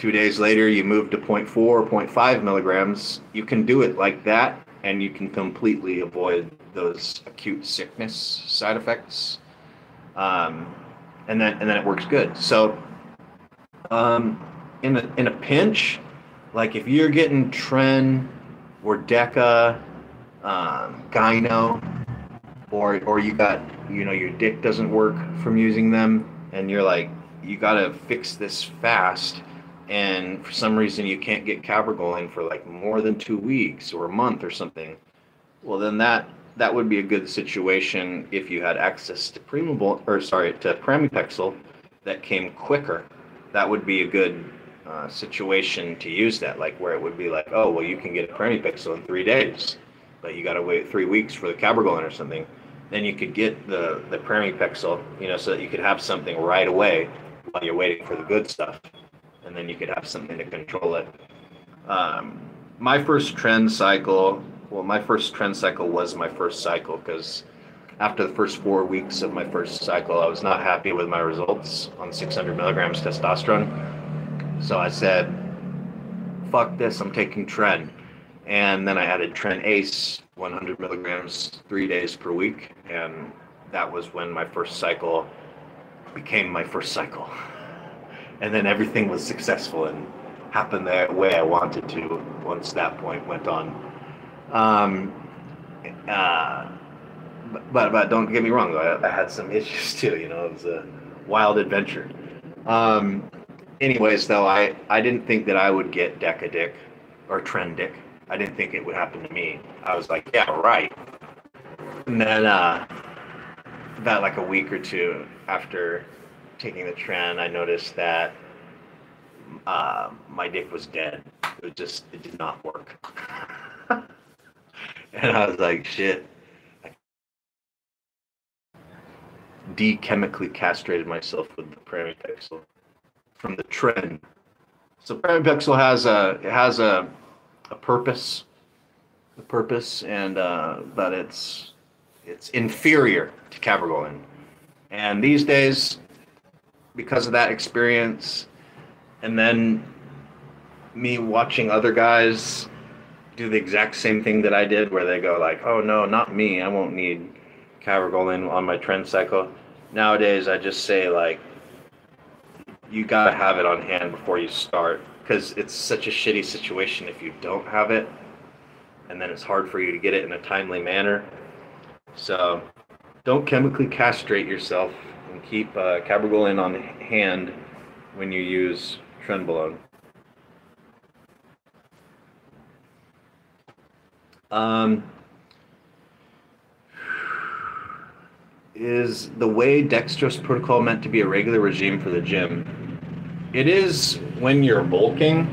2 days later you move to 0.4 or 0.5 milligrams, you can do it like that and you can completely avoid those acute sickness side effects. And then it works good. So in a pinch, like if you're getting Tren or Deca, Gyno, or you got, you know, your dick doesn't work from using them and you're like, you got to fix this fast, and for some reason you can't get cabergoline for like more than 2 weeks or a month or something, well then that would be a good situation if you had access to pramipexole that came quicker. That would be a good situation to use that, like where it would be like, oh, well, you can get a pramipexole in 3 days, but you got to wait 3 weeks for the cabergoline or something. Then you could get the pramipexole, you know, so that you could have something right away while you're waiting for the good stuff. And then you could have something to control it. My first Tren cycle was my first cycle, because after the first 4 weeks of my first cycle, I was not happy with my results on 600 milligrams testosterone. So I said, fuck this, I'm taking Tren. And then I added Tren Ace, 100 milligrams, 3 days per week. And that was when my first cycle became my first cycle. And then everything was successful and happened the way I wanted to once that point went on. But don't get me wrong, I had some issues too, you know, it was a wild adventure. Anyways, though, I didn't think that I would get Deca dick or Tren dick. I didn't think it would happen to me. I was like, yeah, right. And then about like a week or two after taking the Tren, I noticed that my dick was dead. It did not work. And I was like, shit, I de-chemically castrated myself with the pramipexole from the Tren. So pramipexole has a purpose, and but it's inferior to cabergoline. And these days, because of that experience, and then me watching other guys do the exact same thing that I did, where they go like, oh no, not me, I won't need cabergoline on my Tren cycle. Nowadays, I just say like, you gotta have it on hand before you start, because it's such a shitty situation if you don't have it, and then it's hard for you to get it in a timely manner. So don't chemically castrate yourself, and keep cabergoline on hand when you use Trenbolone. Is the whey dextrose protocol meant to be a regular regime for the gym? It is when you're bulking,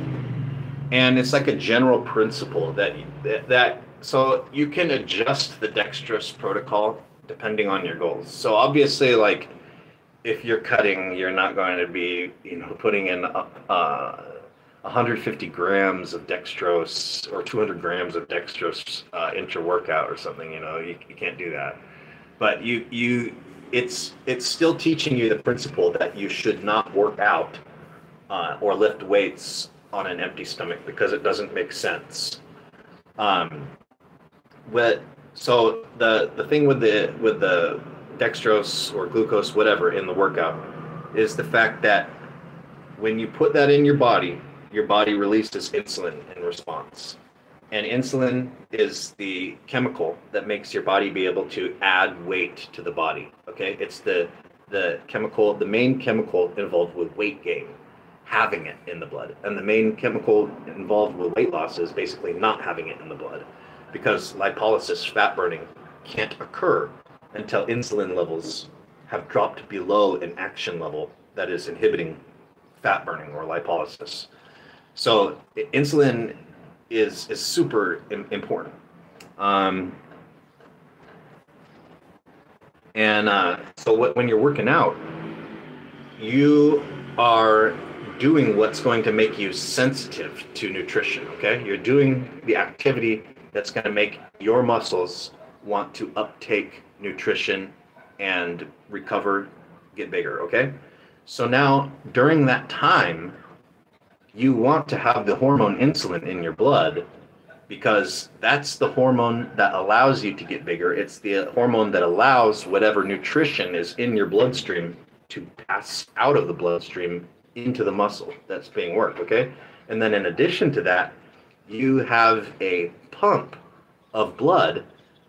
and it's like a general principle that so you can adjust the dextrose protocol depending on your goals. So obviously, like if you're cutting, you're not going to be, you know, putting in 150 grams of dextrose or 200 grams of dextrose intra-workout or something, you know, you can't do that. But it's still teaching you the principle that you should not work out or lift weights on an empty stomach, because it doesn't make sense. So the thing with the dextrose or glucose, whatever, in the workout is the fact that when you put that in your body releases insulin in response. And insulin is the chemical that makes your body be able to add weight to the body, okay? It's the chemical, the main chemical involved with weight gain, having it in the blood. And the main chemical involved with weight loss is basically not having it in the blood, because lipolysis, fat burning, can't occur until insulin levels have dropped below an action level that is inhibiting fat burning or lipolysis. So insulin is super important. When you're working out, you are doing what's going to make you sensitive to nutrition, okay? You're doing the activity that's going to make your muscles want to uptake nutrition and recover, get bigger, okay? So now during that time, you want to have the hormone insulin in your blood, because that's the hormone that allows you to get bigger. It's the hormone that allows whatever nutrition is in your bloodstream to pass out of the bloodstream into the muscle that's being worked, okay? And then in addition to that, you have a pump of blood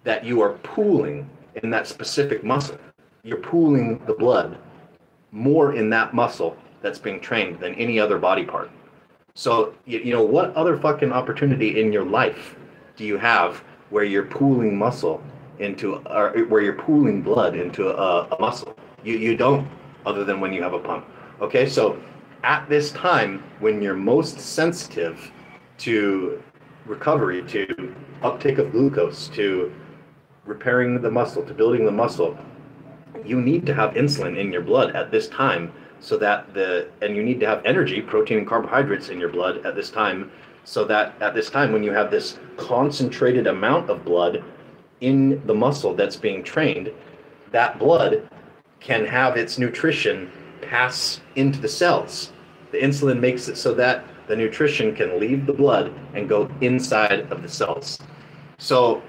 that you are pooling in that specific muscle. You're pooling the blood more in that muscle that's being trained than any other body part. So, you know, what other fucking opportunity in your life do you have where you're pooling muscle into, or where you're pooling blood into a muscle? You don't, other than when you have a pump. Okay, so at this time, when you're most sensitive to recovery, to uptake of glucose, to repairing the muscle, to building the muscle, you need to have insulin in your blood at this time, so that and you need to have energy, protein and carbohydrates in your blood at this time, so that at this time when you have this concentrated amount of blood in the muscle that's being trained, that blood can have its nutrition pass into the cells. The insulin makes it so that the nutrition can leave the blood and go inside of the cells. So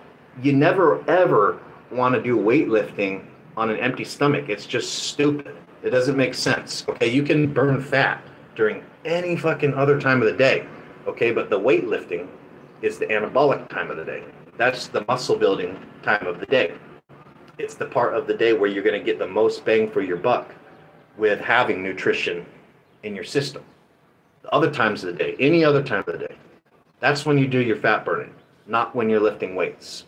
you never ever want to do weightlifting on an empty stomach. It's just stupid. It doesn't make sense, okay? You can burn fat during any fucking other time of the day, okay? But the weightlifting is the anabolic time of the day. That's the muscle building time of the day. It's the part of the day where you're gonna get the most bang for your buck with having nutrition in your system. The other times of the day, any other time of the day, that's when you do your fat burning, not when you're lifting weights.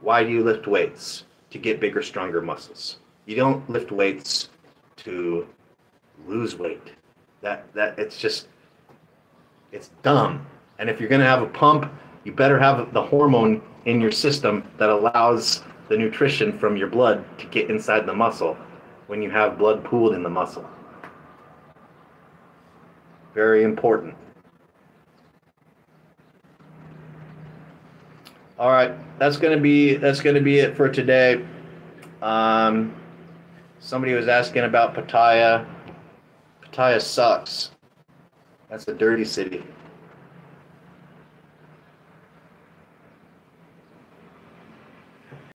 Why do you lift weights? To get bigger, stronger muscles. You don't lift weights to lose weight. That it's dumb. And if you're gonna have a pump, you better have the hormone in your system that allows the nutrition from your blood to get inside the muscle when you have blood pooled in the muscle. Very important. All right, that's gonna be it for today. Somebody was asking about Pattaya. Pattaya sucks. That's a dirty city.